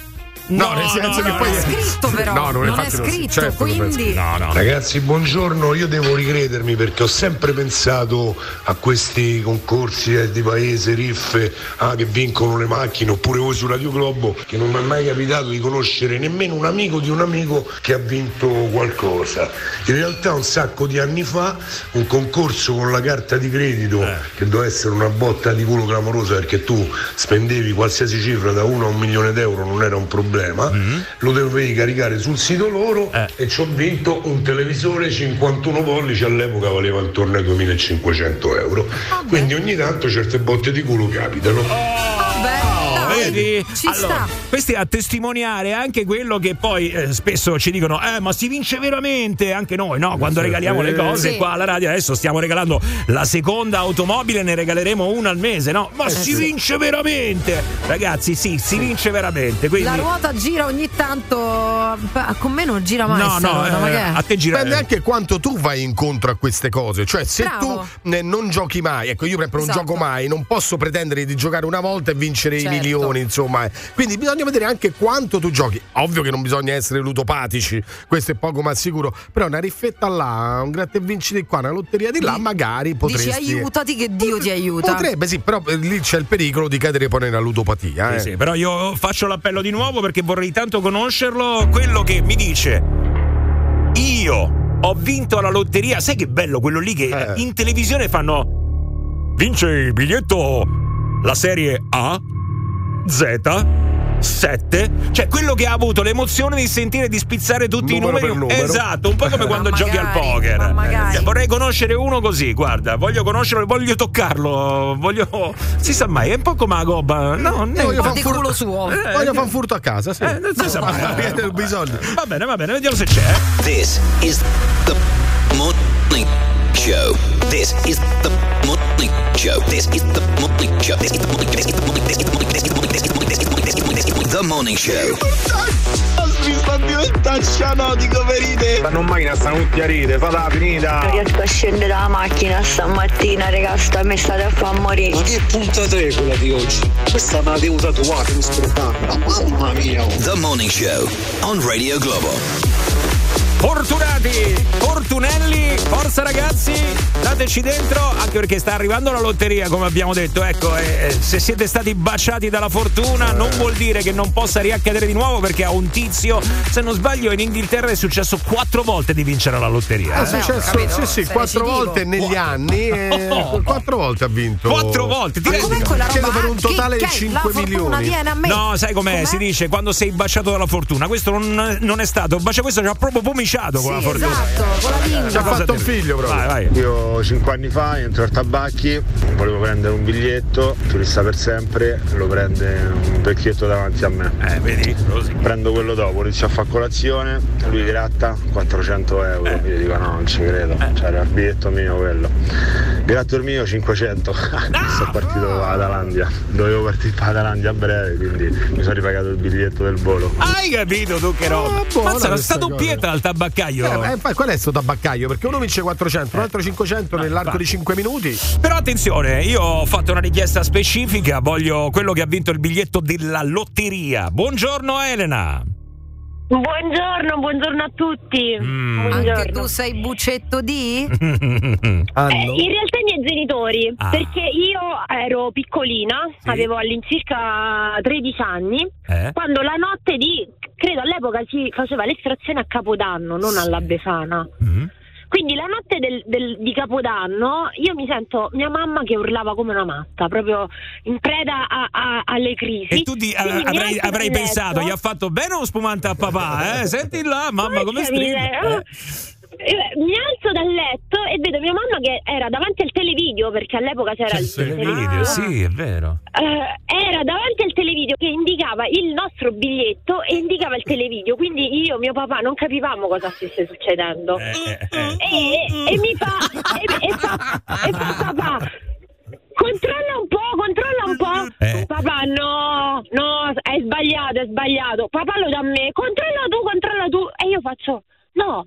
No, nel senso che poi è scritto, però non è scritto, quindi no. Ragazzi, buongiorno. Io devo ricredermi perché ho sempre pensato a questi concorsi di paese, riffe, che vincono le macchine, oppure voi su Radio Globo, che non mi è mai capitato di conoscere nemmeno un amico di un amico che ha vinto qualcosa. In realtà un sacco di anni fa un concorso con la carta di credito che doveva essere una botta di culo clamorosa, perché tu spendevi qualsiasi cifra da 1 a 1 milione d'euro, non era un problema. Lo dovevi caricare sul sito loro e ci ho vinto un televisore 51 pollici, all'epoca valeva intorno ai 2.500 euro. Quindi ogni tanto certe botte di culo capitano. Vedi? Allora, questo è a testimoniare anche quello che poi spesso ci dicono: ma si vince veramente? Anche noi, no? Quando regaliamo le cose qua alla radio, adesso stiamo regalando la seconda automobile, ne regaleremo una al mese, no? Ma si vince veramente? Ragazzi, si vince veramente. Quindi... La ruota gira ogni tanto, con me non gira mai. A te gira. Dipende anche quanto tu vai incontro a queste cose. Cioè, se tu non giochi mai, ecco, io per esempio non gioco mai, non posso pretendere di giocare una volta e vincere i milioni. Insomma, quindi bisogna vedere anche quanto tu giochi. Ovvio che non bisogna essere ludopatici, questo è poco ma sicuro, però una riffetta là, un gratta e vinci di qua, una lotteria di là, magari potresti. Dici aiutati che Dio ti aiuta. Potrebbe sì, però lì c'è il pericolo di cadere poi nella ludopatia. Sì, però io faccio l'appello di nuovo perché vorrei tanto conoscerlo, quello che mi dice io ho vinto la lotteria. Sai che bello quello lì che in televisione fanno: vince il biglietto la serie A Z7, cioè quello che ha avuto l'emozione di sentire, di spizzare tutti i numeri. Esatto, un po' come quando giochi al poker. Vorrei conoscere uno così, guarda, voglio conoscerlo, voglio toccarlo, voglio. Si sa mai, è un po' come la gobba. No, voglio fare un culo suo. Voglio fare un furto a casa, sì. Non si sa mai. Va bene, vediamo se c'è. This is the Morning Show. This is the Morning Show. This is the Morning Show. This is the Morning Show. This is the Morning Show. The Morning Show. Sta diventando cianotico per idee. Ma non mai stanno tutti a ride, fatela finita. Non riesco a scendere dalla macchina stamattina, raga, mi state a far morire. Ma che puntata è quella di oggi? Questa me la devo tatuare, mi scordavo. Mamma mia. The Morning Show on Radio Globo. Fortunati, fortunelli, forza ragazzi, dateci dentro, anche perché sta arrivando la lotteria, come abbiamo detto, ecco, se siete stati baciati dalla fortuna non vuol dire che non possa riaccadere di nuovo, perché a un tizio, se non sbaglio, in Inghilterra è successo 4 volte di vincere la lotteria. È successo, sì, 4 volte negli anni, 4 volte ha vinto. 4 volte, ti rendi conto? Credo per un totale di 5 milioni. No, sai com'è? Si dice quando sei baciato dalla fortuna, questo non è stato, bacia questo ci ha proprio pomiciato. Con la fortuna. Esatto, con la linea. Ci ha fatto un figlio proprio. Vai. Io 5 anni fa entro al Tabacchi, volevo prendere un biglietto, turista per sempre, lo prende un vecchietto davanti a me. Vedi? Prendo quello dopo, inizio a fare colazione, lui gratta 400 euro. Io dico no, non ci credo. Cioè era il biglietto mio quello. Gratto il mio 500. Sono partito ad Alandia. Dovevo partire ad Alandia a breve, quindi mi sono ripagato il biglietto del volo. Hai capito tu che roba? Mazza, era stato pietra al Tabacchi. Tabaccaio. Qual è questo tabaccaio? Perché uno vince 400, un altro 500 nell'arco di 5 minuti. Però attenzione, io ho fatto una richiesta specifica, voglio quello che ha vinto il biglietto della lotteria. Buongiorno Elena. Buongiorno a tutti. Buongiorno. Anche tu sei buccetto di? In realtà i miei genitori, perché io ero piccolina, avevo all'incirca 13 anni, quando la notte di, credo all'epoca si faceva l'estrazione a Capodanno, non alla Befana. Quindi la notte di Capodanno io mi sento mia mamma che urlava come una matta, proprio in preda alle crisi. E tu avrei pensato, gli ha fatto bene uno spumante a papà, senti là mamma come stringe. Mi alzo dal letto e vedo mia mamma che era davanti al televideo, perché all'epoca c'era il televideo, sì è vero, era davanti al televideo che indicava il nostro biglietto e indicava il televideo, quindi io e mio papà non capivamo cosa stesse succedendo. E mi fa papà controlla un po'. Papà no, è sbagliato. Papà lo dà a me, controlla tu. E io faccio no,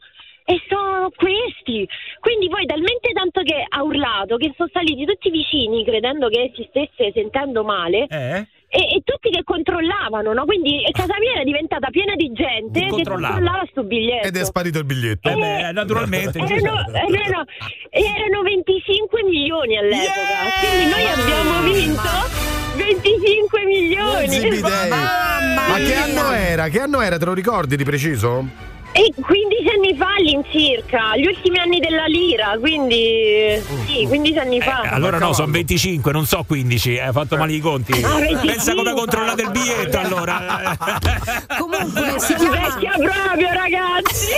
e sono questi Quindi poi talmente tanto che ha urlato che sono saliti tutti i vicini credendo che si stesse sentendo male. E tutti che controllavano, no? Quindi casa mia era diventata piena di gente che controllava sto biglietto. Ed è sparito il biglietto. Beh, naturalmente. Erano 25 milioni all'epoca. Quindi noi abbiamo vinto 25 milioni. Ma che anno era? Che anno era? Te lo ricordi di preciso? E 15 anni fa all'incirca, gli ultimi anni della lira, quindi sì, 15 anni fa. Allora no, sono 25, non so 15, hai fatto male i conti. Pensa come controllate il biglietto allora. Comunque si vecchia proprio, ragazzi.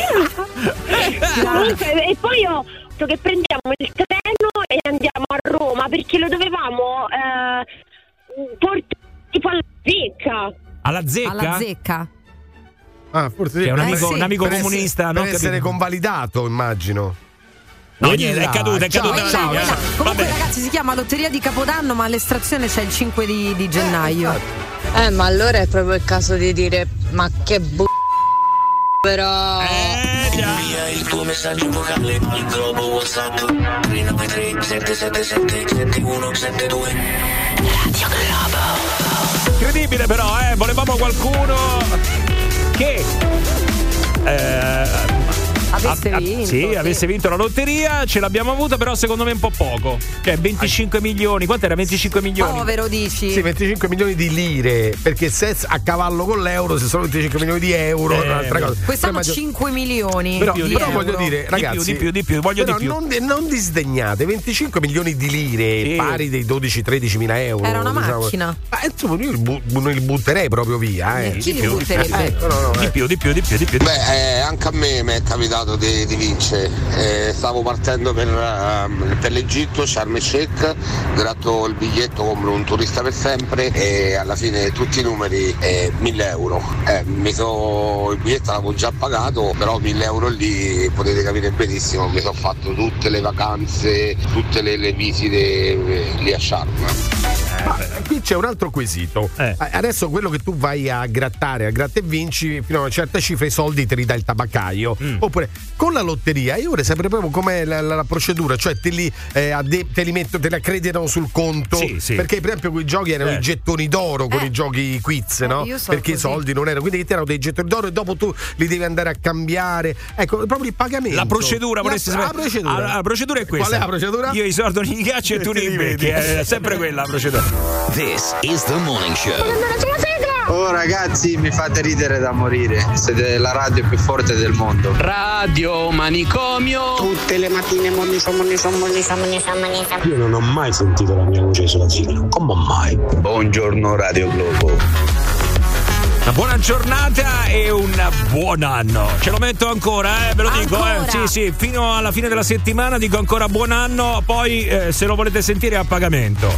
Comunque, e poi ho detto che prendiamo il treno e andiamo a Roma perché lo dovevamo portare tipo alla zecca. Alla zecca? Alla zecca. Ah, forse sì. È un amico comunista. Per essere convalidato, immagino. No, niente, è caduto. Comunque, ragazzi, si chiama Lotteria di Capodanno, ma all'estrazione c'è il 5 di gennaio. Ma allora è proprio il caso di dire: ma che però. Invia il tuo messaggio vocale al Globo WhatsApp 393 777 7172. Radio Globo. Incredibile, però, volevamo qualcuno che avesse vinto la lotteria, ce l'abbiamo avuta, però secondo me un po' poco. Cioè 25 milioni, quant'era? 25 milioni? Povero, dici? Sì, 25 milioni di lire, perché se a cavallo con l'euro, se sono 25 milioni di euro, un'altra cosa. Quest'anno 5 milioni. Però voglio dire, ragazzi, di più. Non disdegnate, 25 milioni di lire, pari dei 12-13 mila euro. Era una macchina. Ma insomma, io non li butterei proprio via. Chi li butterebbe? Di più. Beh, anche a me mi è capitato di vincere, stavo partendo per l'Egitto, Sharm el Sheikh, gratto il biglietto, compro un turista per sempre e alla fine tutti i numeri 1.000 euro, il biglietto l'avevo già pagato, però 1.000 euro lì potete capire benissimo, mi sono fatto tutte le vacanze, tutte le visite lì a Sharm. Ma qui c'è un altro quesito, adesso quello che tu vai a grattare, a gratta e vinci fino a una certa cifra, i soldi te li dà il tabaccaio, oppure con la lotteria io vorrei sapere proprio com'è la procedura, cioè te li accreditano sul conto, sì. Perché per esempio quei giochi erano i gettoni d'oro con i giochi quiz, no? Perché così. I soldi non erano, quindi erano dei gettoni d'oro e dopo tu li devi andare a cambiare, ecco, proprio il pagamento, la procedura. La procedura è questa. Qual è la procedura? Io i soldi non li caccio e tu li becchi, è sempre quella la procedura. This is the morning show. Oh ragazzi, mi fate ridere da morire, siete la radio più forte del mondo. Radio Manicomio. Tutte le mattine Io non ho mai sentito la mia voce sulla sigla. Come mai? Buongiorno Radio Globo. Una buona giornata e un buon anno. Ce lo metto ancora, ve lo dico. Sì, fino alla fine della settimana dico ancora buon anno, poi se lo volete sentire a pagamento.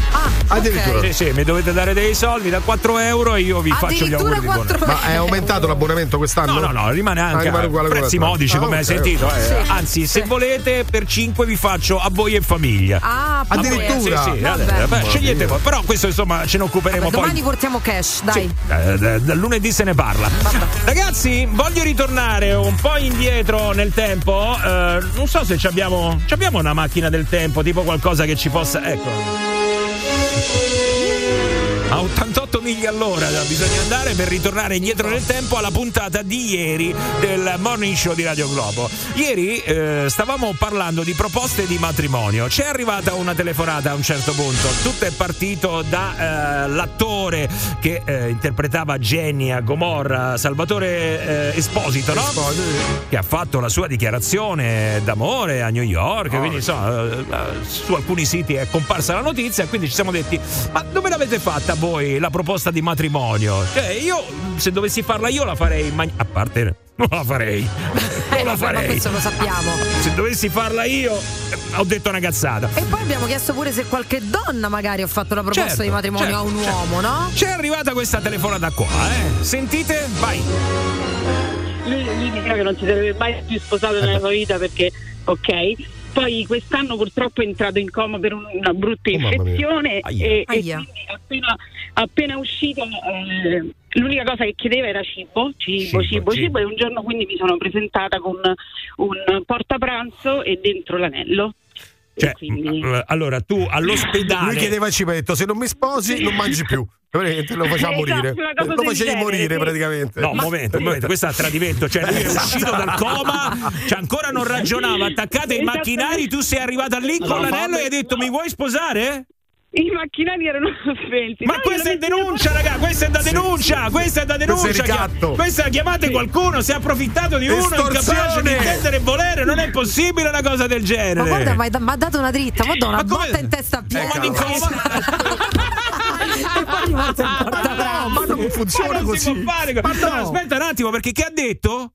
Addirittura. Sì, mi dovete dare dei soldi da 4 euro e io vi faccio gli auguri di buon anno. Ma è aumentato l'abbonamento quest'anno? No, rimane anche a prezzi modici, come hai sentito. Anzi, se volete per 5 vi faccio a voi e famiglia. Addirittura. Sì, scegliete voi, però questo insomma ce ne occuperemo poi. Domani portiamo cash, dai. Lunedì se ne parla. Ragazzi, voglio ritornare un po' indietro nel tempo. Non so se ci abbiamo una macchina del tempo, tipo qualcosa che ci possa. Ecco. A 88 miglia all'ora bisogna andare per ritornare indietro nel tempo alla puntata di ieri del Morning Show di Radio Globo. Ieri stavamo parlando di proposte di matrimonio. C'è arrivata una telefonata a un certo punto. Tutto è partito dall'attore che interpretava Jenny a Gomorra, Salvatore Esposito, no? Che ha fatto la sua dichiarazione d'amore a New York. Quindi insomma, su alcuni siti è comparsa la notizia. Quindi ci siamo detti: ma dove l'avete fatta voi la proposta di matrimonio? Cioè, io se dovessi farla io la farei a parte non la farei. Ma questo lo sappiamo. Se dovessi farla io ho detto una cazzata. E poi abbiamo chiesto pure se qualche donna magari ha fatto la proposta di matrimonio a un uomo, no? C'è arrivata questa telefonata qua, sentite? Vai. Lui diceva che non si sarebbe mai più sposato nella sua vita perché poi quest'anno purtroppo è entrato in coma per una brutta infezione e quindi ha appena uscita, l'unica cosa che chiedeva era cibo, e un giorno quindi mi sono presentata con un portapranzo e dentro l'anello. Cioè, quindi... allora tu all'ospedale lui chiedeva cibo, ha detto se non mi sposi non mangi più, lo facciamo morire, lo facevi morire praticamente. No, momento, questo è un tradimento, cioè lui è uscito dal coma, cioè ancora non ragionava, attaccate ai macchinari, tu sei arrivata lì con l'anello e hai detto mi vuoi sposare? I macchinari erano affetti. Ma questa è denuncia, raga, questa è da denuncia, questa è da denuncia. Questa chiamate qualcuno, si è approfittato di uno incapace di intendere e volere, non è possibile una cosa del genere. Ma guarda, mi ha dato una dritta, ma do una botta in testa a piedi. Ma non funziona così. Aspetta un attimo, perché che ha detto?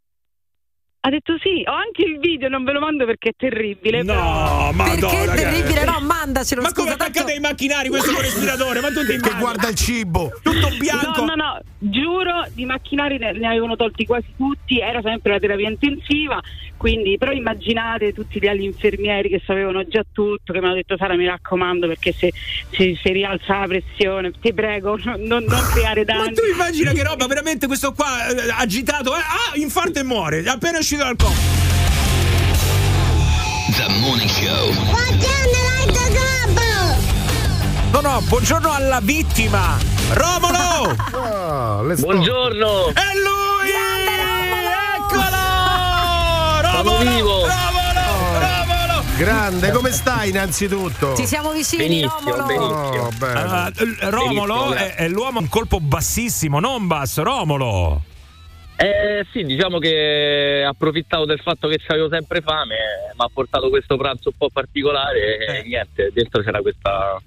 Ha detto sì, ho anche il video, non ve lo mando perché è terribile. No, ma perché è terribile? No, mandacelo. Ma come attaccate ai macchinari questo con respiratore? Ma tu ti che guarda il cibo, tutto bianco. No, giuro, di macchinari ne avevano tolti quasi tutti, era sempre la terapia intensiva, quindi però immaginate tutti gli infermieri che sapevano già tutto, che mi hanno detto Sara mi raccomando perché se rialza la pressione, ti prego, non creare danni. Ma tu immagina che roba, veramente questo qua agitato, infarto e muore, appena dal coma. The Morning Show. No, buongiorno alla vittima. Romolo! Buongiorno! È lui! Eccolo! Romolo! Vivo. Romolo! Grande, come stai innanzitutto? Ci siamo vicini, benissimo, Romolo. Romolo è l'uomo un colpo bassissimo, non basso, Romolo. Sì, diciamo che approfittavo del fatto che avevo sempre fame, mi ha portato questo pranzo un po' particolare . E niente, dentro c'era questa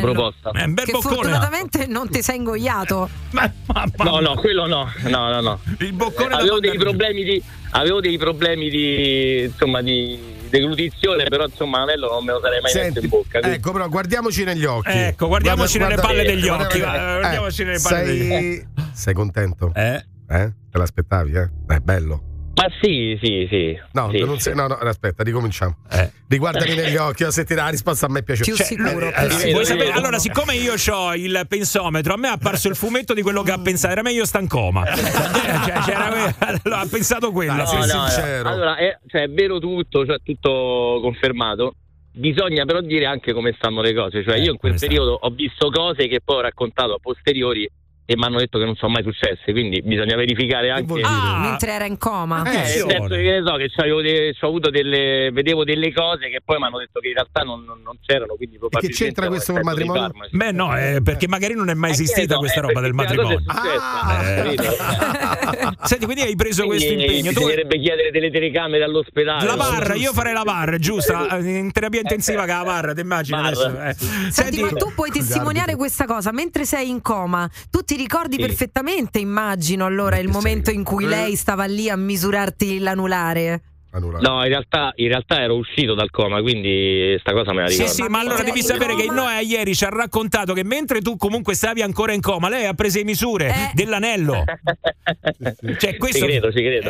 proposta. È un bel boccone. Fortunatamente non ti sei ingoiato. No, quello no. Il boccone avevo dei problemi di deglutizione, però insomma l'anello non me lo sarei mai messo in bocca. Quindi. Ecco, però guardiamoci negli occhi. Ecco, guardiamoci nelle palle degli occhi. Sei contento? Te l'aspettavi, eh? È bello. Ma sì. No, aspetta, ricominciamo. Riguardami negli occhi, se ti dà la risposta a me piace. Più sicuro. Allora, siccome io ho il pensometro, a me è apparso il fumetto di quello che ha pensato, era meglio stancoma. Ha pensato quello. Sincero. Allora, è vero tutto, tutto confermato. Bisogna però dire anche come stanno le cose. Cioè, io in quel periodo ho visto cose che poi ho raccontato a posteriori e mi hanno detto che non sono mai successe, quindi bisogna verificare anche mentre era in coma. Vedevo delle cose che poi mi hanno detto che in realtà non c'erano, quindi probabilmente. Che c'entra questo col matrimonio? Beh no, perché magari non è mai esistita questa roba del matrimonio. Senti, quindi hai preso questo impegno. Bisognerebbe chiedere delle telecamere all'ospedale. La barra, io farei la barra, giusta? In terapia intensiva che la barra, ti immagini adesso. Senti, ma tu puoi testimoniare questa cosa, mentre sei in coma, tu ti ricordi perfettamente, immagino, allora il momento in cui lei stava lì a misurarti l'anulare. No, in realtà ero uscito dal coma, quindi sta cosa me la ricordo. Sì, ma allora devi sapere che Noè ieri ci ha raccontato che mentre tu comunque stavi ancora in coma, lei ha preso le misure dell'anello. Cioè questo ci credo.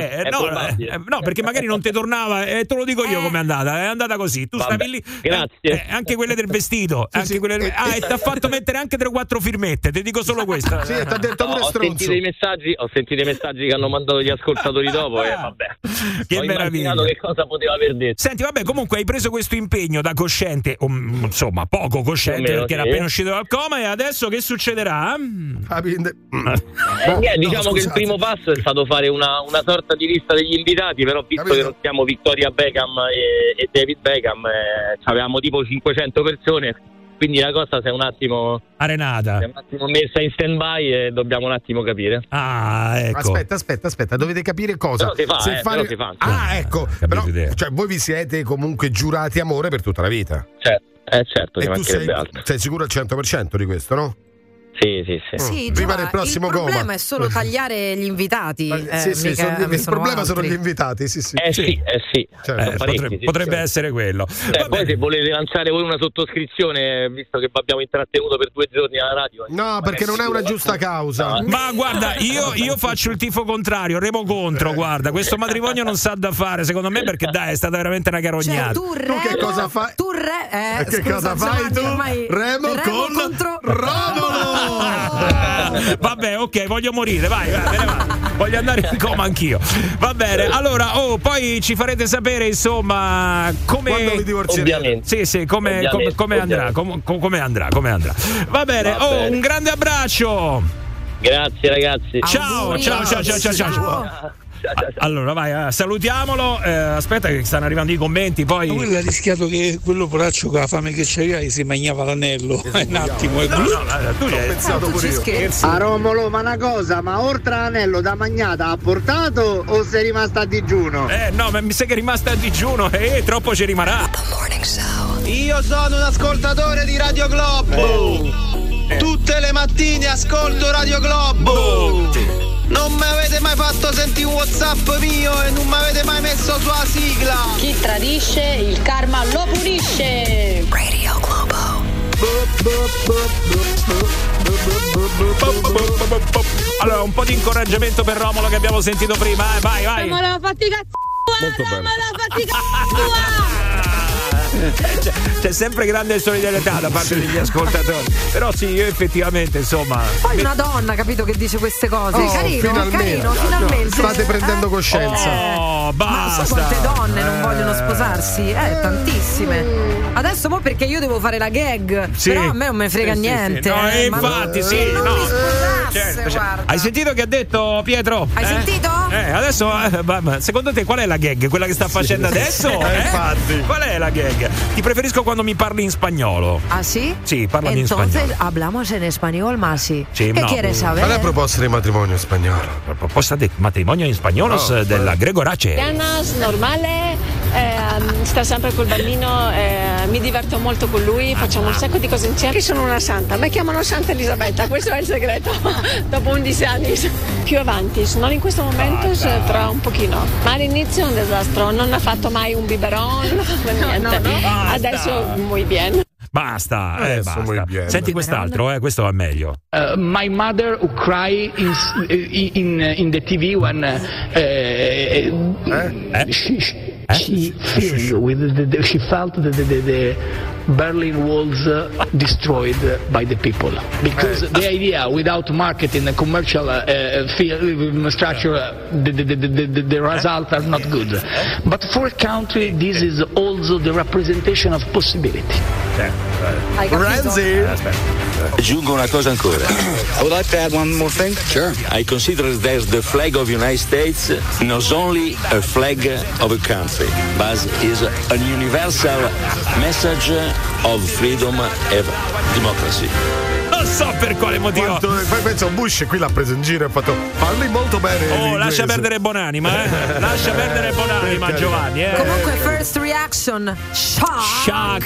No, perché magari non ti tornava, te lo dico io com'è andata. È andata così, tu stavi lì. Grazie. Anche quelle del vestito, e ti ha fatto mettere anche 3-4 firmette, ti dico solo questo. Sì, ti ha detto pure stronzo. Ho sentito i messaggi che hanno mandato gli ascoltatori dopo e vabbè. Che meraviglia. Che cosa poteva aver detto. Senti, vabbè, comunque hai preso questo impegno da cosciente, insomma poco cosciente, perché era appena uscito dal coma, e adesso che succederà? Che il primo passo è stato fare una sorta di lista degli invitati, però visto che non siamo Victoria Beckham e David Beckham, avevamo tipo 500 persone, quindi la cosa si è un attimo arenata, si è un attimo messa in stand by e dobbiamo un attimo capire. Ecco. Aspetta, dovete capire cosa. Però si fa. Ecco, però, cioè voi vi siete comunque giurati amore per tutta la vita. Certo, certo. E tu sei sicuro al 100% di questo, no? Sì. Sì, prima del prossimo il problema Goma. È solo tagliare gli invitati. Il problema sono gli invitati. Sì. Certo, potrebbe essere quello. Poi se volete lanciare voi una sottoscrizione, visto che abbiamo intrattenuto per 2 giorni alla radio. No, perché non è una giusta causa. No. Ma guarda, io faccio il tifo contrario, remo contro. Guarda, questo matrimonio non sa da fare, secondo me, perché dai, è stata veramente una carognata. Cioè, tu che cosa fai? Ormai remo contro Romolo. Vabbè, ok, voglio morire, vai. Voglio andare in coma anch'io. Va bene, allora, poi ci farete sapere, insomma, come quando vi divorzierete. Ovviamente. Sì, come andrà. Va bene, un grande abbraccio. Grazie ragazzi. Ciao. Allora vai, salutiamolo. Aspetta che stanno arrivando i commenti. Poi lui ha rischiato che quello poraccio con la fame che c'era si mangiava l'anello. Un attimo. No, tu hai pensato pure io. A Romolo, ma una cosa, ma oltre all'anello da magnata ha portato o sei rimasta a digiuno? No, ma mi sa che è rimasta a digiuno e troppo ci rimarrà. Io sono un ascoltatore di Radio Globo. Tutte le mattine ascolto Radio Globo. Non mi avete mai fatto sentire un WhatsApp mio e non mi avete mai messo sua sigla. Chi tradisce il karma lo pulisce. Radio Globo. Allora un po' di incoraggiamento per Romolo che abbiamo sentito prima. Vai. Romolo fatti cazzo. C'è sempre grande solidarietà da parte degli ascoltatori. Però sì, io effettivamente, insomma. Poi una donna, capito, che dice queste cose. Carino, finalmente. State prendendo coscienza. Basta. Ma so quante donne non vogliono sposarsi? Tantissime. Adesso mo perché io devo fare la gag. Sì. Però a me non me frega niente. Sì. No, infatti, sì. No. Certo. Hai sentito che ha detto Pietro? Hai sentito? Adesso, secondo te qual è la gag? Quella che sta facendo adesso? Infatti. Qual è la gag? Ti preferisco quando mi parli in spagnolo. Ah sì? Sì, parlami in spagnolo. Entonces hablamos en español, Masi. Sí, ¿Qué quieres saber? ¿Cuál es la proposta de matrimonio español? La proposta de matrimonio en español della Gregoraci. Pianos, normale, sta sempre col bambino, mi diverto molto con lui, facciamo un sacco di cose insieme. Io sono una santa, mi chiamano Santa Elisabetta, questo è il segreto. Dopo 11 anni più avanti, non in questo momento, tra un pochino. Ma all'inizio è un disastro, non ha fatto mai un biberon, niente. No. Adesso muy bien. Basta. Senti quest'altro, questo va meglio. My mother would cry in the TV when she felt the Berlin Walls destroyed by the people because the idea without marketing and commercial structure the results are not good, but for a country this is also the representation of possibility. Renzi, aggiungo una cosa ancora. I would like to add one more thing. Sure. I consider that the flag of the United States not only a flag of a country but is a universal message of freedom and democracy. Non so per quale motivo. Poi penso Bush qui l'ha preso in giro e ha fatto parli molto bene. Lascia perdere Bonanima, lascia perdere Bonanima, Giovanni. Comunque first reaction shock.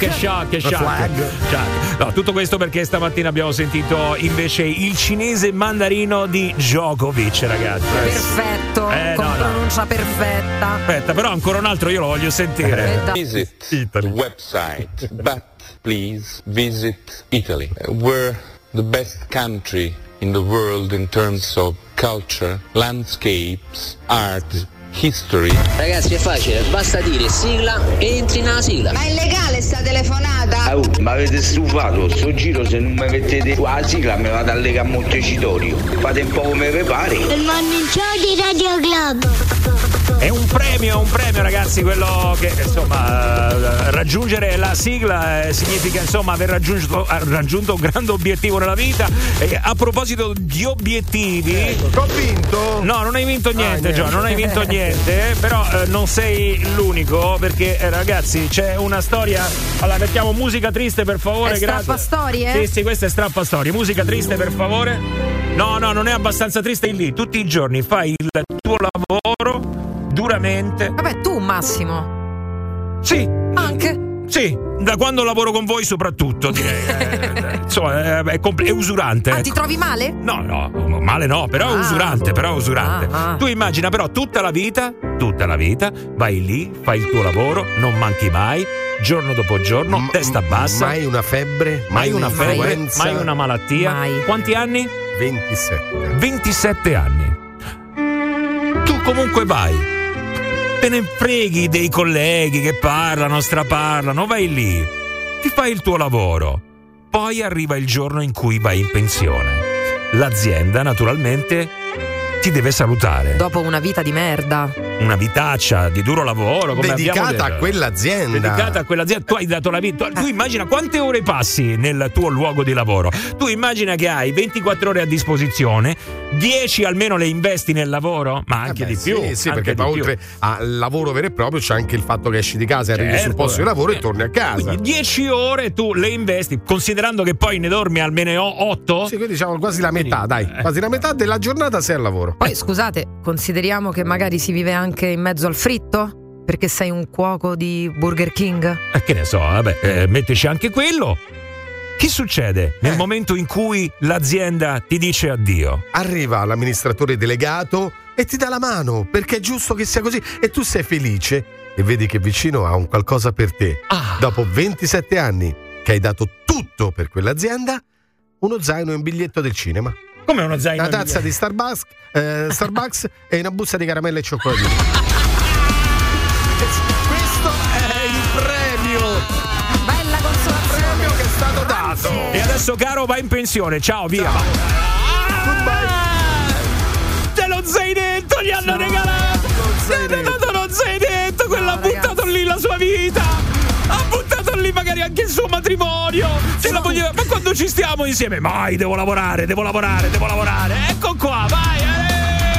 No, tutto questo perché stamattina abbiamo sentito invece il cinese mandarino di Djokovic, ragazzi. Perfetto, con pronuncia perfetta. Aspetta, però ancora un altro io lo voglio sentire. Visit Italy website, but please visit Italy. Where the best country in the world in terms of culture, landscapes, art, history. Ragazzi, è facile, basta dire sigla e entri nella sigla. Ma è illegale sta telefonata? Ma avete stufato, sto giro se non mi mettete qua la sigla me vado a legare a Montecitorio. Fate un po' come vi pare. Il Morning Show di Radio Globo. È un premio ragazzi, quello che insomma raggiungere la sigla significa insomma aver raggiunto un grande obiettivo nella vita. E a proposito di obiettivi, ho vinto? No, non hai vinto niente, Gio, non hai vinto niente, però non sei l'unico perché ragazzi c'è una storia. Allora mettiamo musica triste per favore, grazie. Strappa storie? Sì, questa è strappa storie, musica triste per favore. No, non è abbastanza triste lì, tutti i giorni fai il tuo lavoro duramente. Vabbè, tu Massimo. Sì. Anche. Sì, da quando lavoro con voi soprattutto, direi. Insomma, è usurante. Ah, ti trovi male? No, male no, però è usurante, Tu immagina però tutta la vita, vai lì, fai il tuo lavoro, non manchi mai, giorno dopo giorno, testa bassa. Mai una febbre, mai una malattia. Mai. Quanti anni? 27. 27 anni. Tu comunque vai. Te ne freghi dei colleghi che parlano, straparlano, vai lì, ti fai il tuo lavoro. Poi arriva il giorno in cui vai in pensione. L'azienda, naturalmente, ti deve salutare. Dopo una vita di merda. Una vitaccia di duro lavoro. Come dedicata a quell'azienda. Tu hai dato la vita. Tu immagina quante ore passi nel tuo luogo di lavoro. Tu immagina che hai 24 ore a disposizione, 10 almeno le investi nel lavoro, ma anche di più. Sì, anche perché oltre al lavoro vero e proprio c'è anche il fatto che esci di casa, certo, arrivi sul posto di lavoro e torni a casa. Quindi 10 ore tu le investi, considerando che poi ne dormi almeno 8. Sì, quindi diciamo quasi la metà, quasi la metà della giornata sei al lavoro. Poi scusate, consideriamo che magari si vive anche in mezzo al fritto? Perché sei un cuoco di Burger King? Che ne so, mettici anche quello. Che succede nel momento in cui l'azienda ti dice addio? Arriva l'amministratore delegato e ti dà la mano, perché è giusto che sia così, e tu sei felice e vedi che vicino ha un qualcosa per te. Dopo 27 anni che hai dato tutto per quell'azienda, uno zaino e un biglietto del cinema. Come uno zaino? Una tazza di Starbucks e una busta di caramelle e cioccolatini. Questo è il premio. Bella consolazione. Il premio che è stato dato. E adesso, caro, vai in pensione. Ciao, via. Ciao. Te lo zainetto gli hanno regalato. Ti hanno dato lo zainetto. Quello ha buttato lì la sua vita. Ha buttato lì magari anche il suo matrimonio. Ma quando ci stiamo insieme? Mai, devo lavorare. Ecco qua, vai.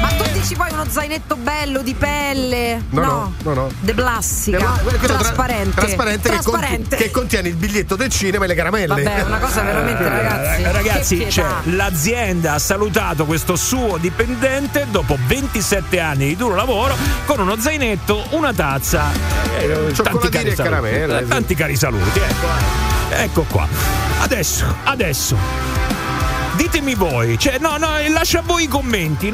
Ma tu dici poi uno zainetto bello di pelle? No. De plastica, trasparente. Che contiene il biglietto del cinema e le caramelle. Vabbè, una cosa veramente, ragazzi, cioè, l'azienda ha salutato questo suo dipendente dopo 27 anni di duro lavoro con uno zainetto, una tazza, cioccolatini e caramelle. Tanti cari saluti, ecco qua. Adesso ditemi voi, cioè lascia a voi i commenenti,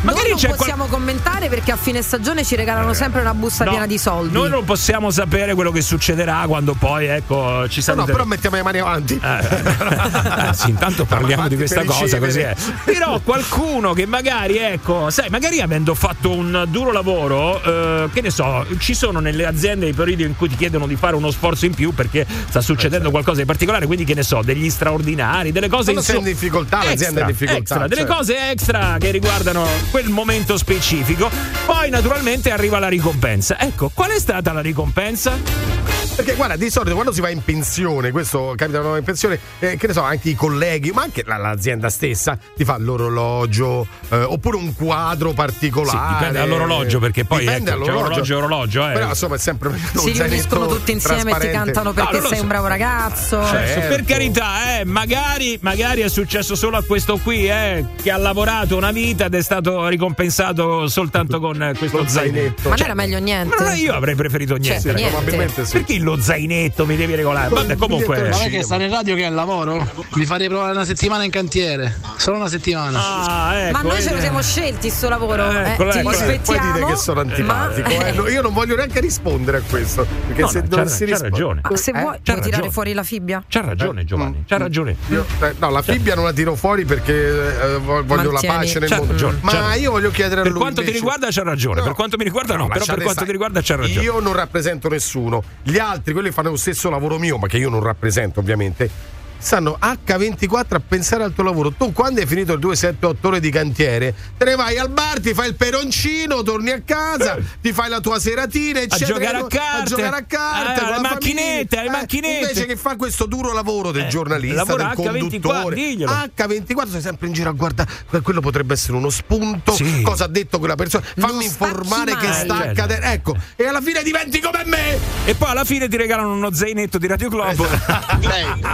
magari noi non possiamo commentare, perché a fine stagione ci regalano sempre una busta piena di soldi. Noi non possiamo sapere quello che succederà quando poi ci saluteremo. No, però mettiamo le mani avanti. Sì, intanto parliamo di questa cosa, così è. Però qualcuno che magari magari avendo fatto un duro lavoro, che ne so, ci sono nelle aziende dei periodi in cui ti chiedono di fare uno sforzo in più perché sta succedendo qualcosa di particolare, quindi che ne so, degli straordinari, delle cose in difficoltà, extra, l'azienda è in difficoltà, delle cose extra che riguardano quel momento specifico. Poi naturalmente arriva la ricompensa. Ecco, qual è stata la ricompensa? Perché guarda, di solito quando si va in pensione, questo capita in pensione, che ne so, anche i colleghi, ma anche l'azienda stessa ti fa l'orologio, oppure un quadro particolare. Sì, dipende dall'orologio, perché poi dipende dall'orologio. Cioè, orologio. Però insomma è sempre si riuniscono tutti insieme e ti cantano perché sei un bravo ragazzo. Certo. Per carità, magari è successo solo a questo qui, che ha lavorato una vita ed è stato ricompensato soltanto con questo zainetto. Ma non era meglio niente? Ma io avrei preferito niente. Niente. Probabilmente sì. Perché lo zainetto mi devi regolare? Vabbè, comunque. Ma è che stare in radio che è il lavoro? Mi farei provare una settimana in cantiere. Solo una settimana. Ecco, ma noi ce lo siamo scelti sto lavoro. Ti rispettiamo. Poi dite che sono antipatico. Io non voglio neanche rispondere a questo. Perché se dovessi rispondere. Ma se vuoi puoi tirare fuori la fibbia. C'ha ragione, Giovanni. C'ha ragione. Io, la fibbia non la tiro fuori perché voglio la pace nel mondo. Ma io voglio chiedere a lui. Per quanto ti riguarda c'ha ragione. Per quanto mi riguarda no. Però per quanto ti riguarda c'ha ragione. Io non rappresento nessuno. Gli altri, quelli fanno lo stesso lavoro mio, ma che io non rappresento ovviamente, stanno H24 a pensare al tuo lavoro. Tu quando hai finito le 2-7-8 ore di cantiere te ne vai al bar, ti fai il peroncino, torni a casa, ti fai la tua seratina, eccetera, a giocare a carte con la macchinetta, invece che fa questo duro lavoro del giornalista, del conduttore. H24 sei sempre in giro a guardare, quello potrebbe essere uno spunto, sì. Cosa ha detto quella persona, fammi informare che sta accadendo, ecco, e alla fine diventi come me e poi alla fine ti regalano uno zainetto di Radio Globo.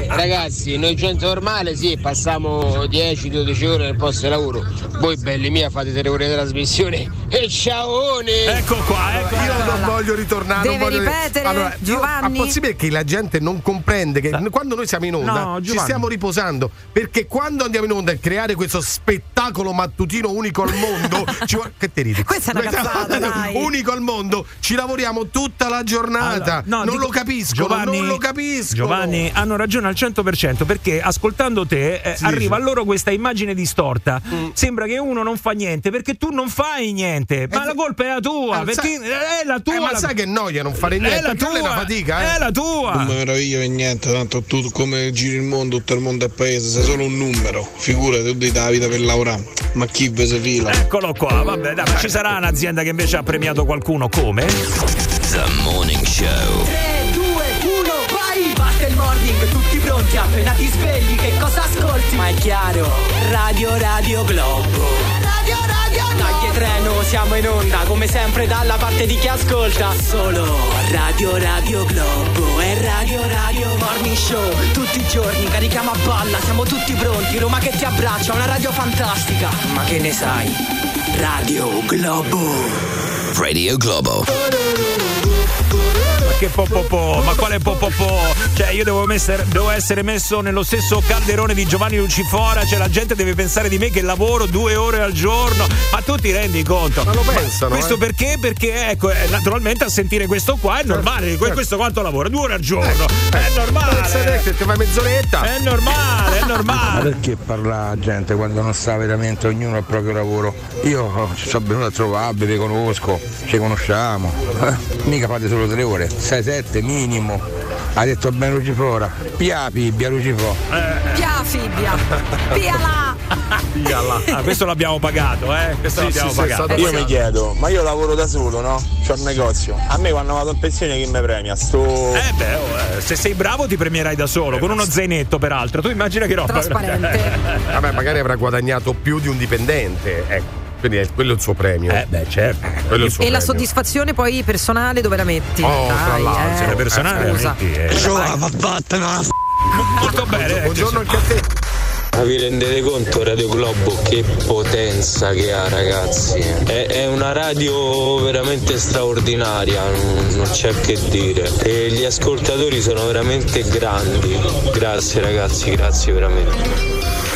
Ragazzi, ragazzi, noi gente normale sì, passiamo 10-12 ore nel posto di lavoro, voi belli mia fate 3 ore di trasmissione e ciaoone. Ecco qua, ecco. Io non voglio ritornare. Devi ripetere, allora, Giovanni. È possibile che la gente non comprende che quando noi siamo in onda ci stiamo riposando, perché quando andiamo in onda e creare questo spettacolo mattutino unico al mondo che te ridi? Questa è una cazzata, dai. Unico al mondo, ci lavoriamo tutta la giornata, allora, non lo capiscono, Giovanni, non lo capiscono. Giovanni, hanno ragione al 100%, perché ascoltando te arriva a loro questa immagine distorta. Sembra che uno non fa niente perché tu non fai niente, ma la colpa è la tua, perché è la tua. Ma sai che noia non fare niente, è la tua, è una fatica, è la tua. Non mi meraviglio per niente, tanto tu come giri il mondo, tutto il mondo è paese, sei solo un numero, figurati, tu devi dare la vita per lavorare, ma chi ve se fila? Eccolo qua, vabbè, dai, ma ci sarà un'azienda che invece ha premiato qualcuno come? The Morning Show. 3, 2, 1, vai! Batte il morning, tutti pronti, appena ti svegli, che cosa ascolti? Ma è chiaro, Radio Globo. Tagli e treno, siamo in onda, come sempre dalla parte di chi ascolta. Solo Radio Globo e Radio Morning Show. Tutti i giorni carichiamo a palla, siamo tutti pronti, Roma che ti abbraccia, una radio fantastica. Ma che ne sai? Radio Globo. Che popopò, ma quale popopò? Cioè io devo essere messo nello stesso calderone di Giovanni Lucifora, cioè la gente deve pensare di me che lavoro 2 ore al giorno, ma tu ti rendi conto? Ma lo pensano. Ma questo perché? Perché ecco, naturalmente a sentire questo qua è normale, questo quanto lavora? 2 ore al giorno, è normale. Ti fai mezz'oretta? È normale, è normale. Ma perché parla gente quando non sa veramente, ognuno ha il proprio lavoro? Io ci sono venuto a trovarvi, vi conosco, ci conosciamo, mica fate solo 3 ore. 6-7 minimo, ha detto ben Lucifora, Piala. Questo l'abbiamo pagato, questo l'abbiamo pagato. Io mi chiedo, ma io lavoro da solo, no? C'ho un negozio, a me quando vado in pensione chi mi premia? Se sei bravo ti premierai da solo, con uno zainetto peraltro, tu immagina che roba. Trasparente. Vabbè, magari avrà guadagnato più di un dipendente, ecco. Quindi quello è il suo premio. Certo. E la soddisfazione poi personale dove la metti? Tra l'altro, personale la metti. Molto bene. Buongiorno anche a te. Ma vi rendete conto, Radio Globo, che potenza che ha, ragazzi? È una radio veramente straordinaria, non c'è che dire. E gli ascoltatori sono veramente grandi. Grazie ragazzi, grazie veramente.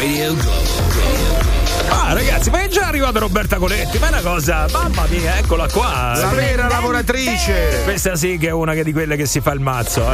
Radio Globo. Ah ragazzi, ma è già arrivata Roberta Coletti, ma è una cosa, mamma mia, eccola qua. La vera lavoratrice. Questa sì che è una di quelle che si fa il mazzo,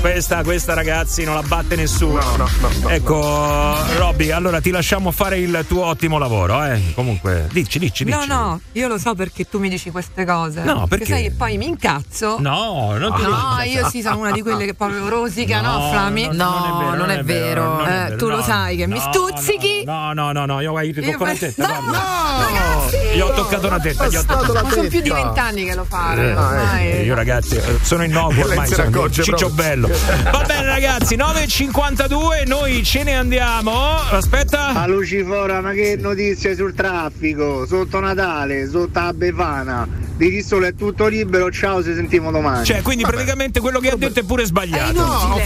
Questa ragazzi non la batte nessuno. No. Ecco, Robby, allora ti lasciamo fare il tuo ottimo lavoro, Comunque, dici. No, io lo so perché tu mi dici queste cose. No, perché sai che poi mi incazzo. No, non ti No, io sì sono una di quelle che proprio rosica, no Flami? No, non è vero. Tu lo sai che mi stuzzichi. No, io ti tocco la testa. Ragazzi, gli ho toccato una testa. Sono più di 20 anni che lo fa. Io ragazzi sono innocuo ormai, sono ciccio bello. Va bene ragazzi, 9:52, noi ce ne andiamo. Aspetta. Ma Lucifora, ma che notizie sul traffico? Sotto Natale, sotto la Befana. Di Ristolo è tutto libero, ciao, ci sentiamo domani. Cioè, quindi praticamente quello che ha detto è pure sbagliato.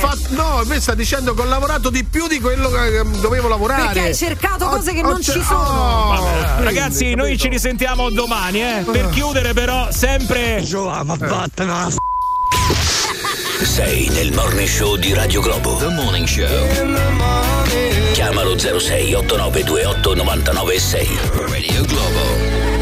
Lui sta dicendo che ho lavorato di più di quello che dovevo lavorare. Perché hai cercato cose che non ci sono. Vabbè, ragazzi, noi ci risentiamo domani, Per chiudere però sempre sei nel Morning Show di Radio Globo. The Morning Show. Chiamalo 06 89 28 99 6. Radio Globo.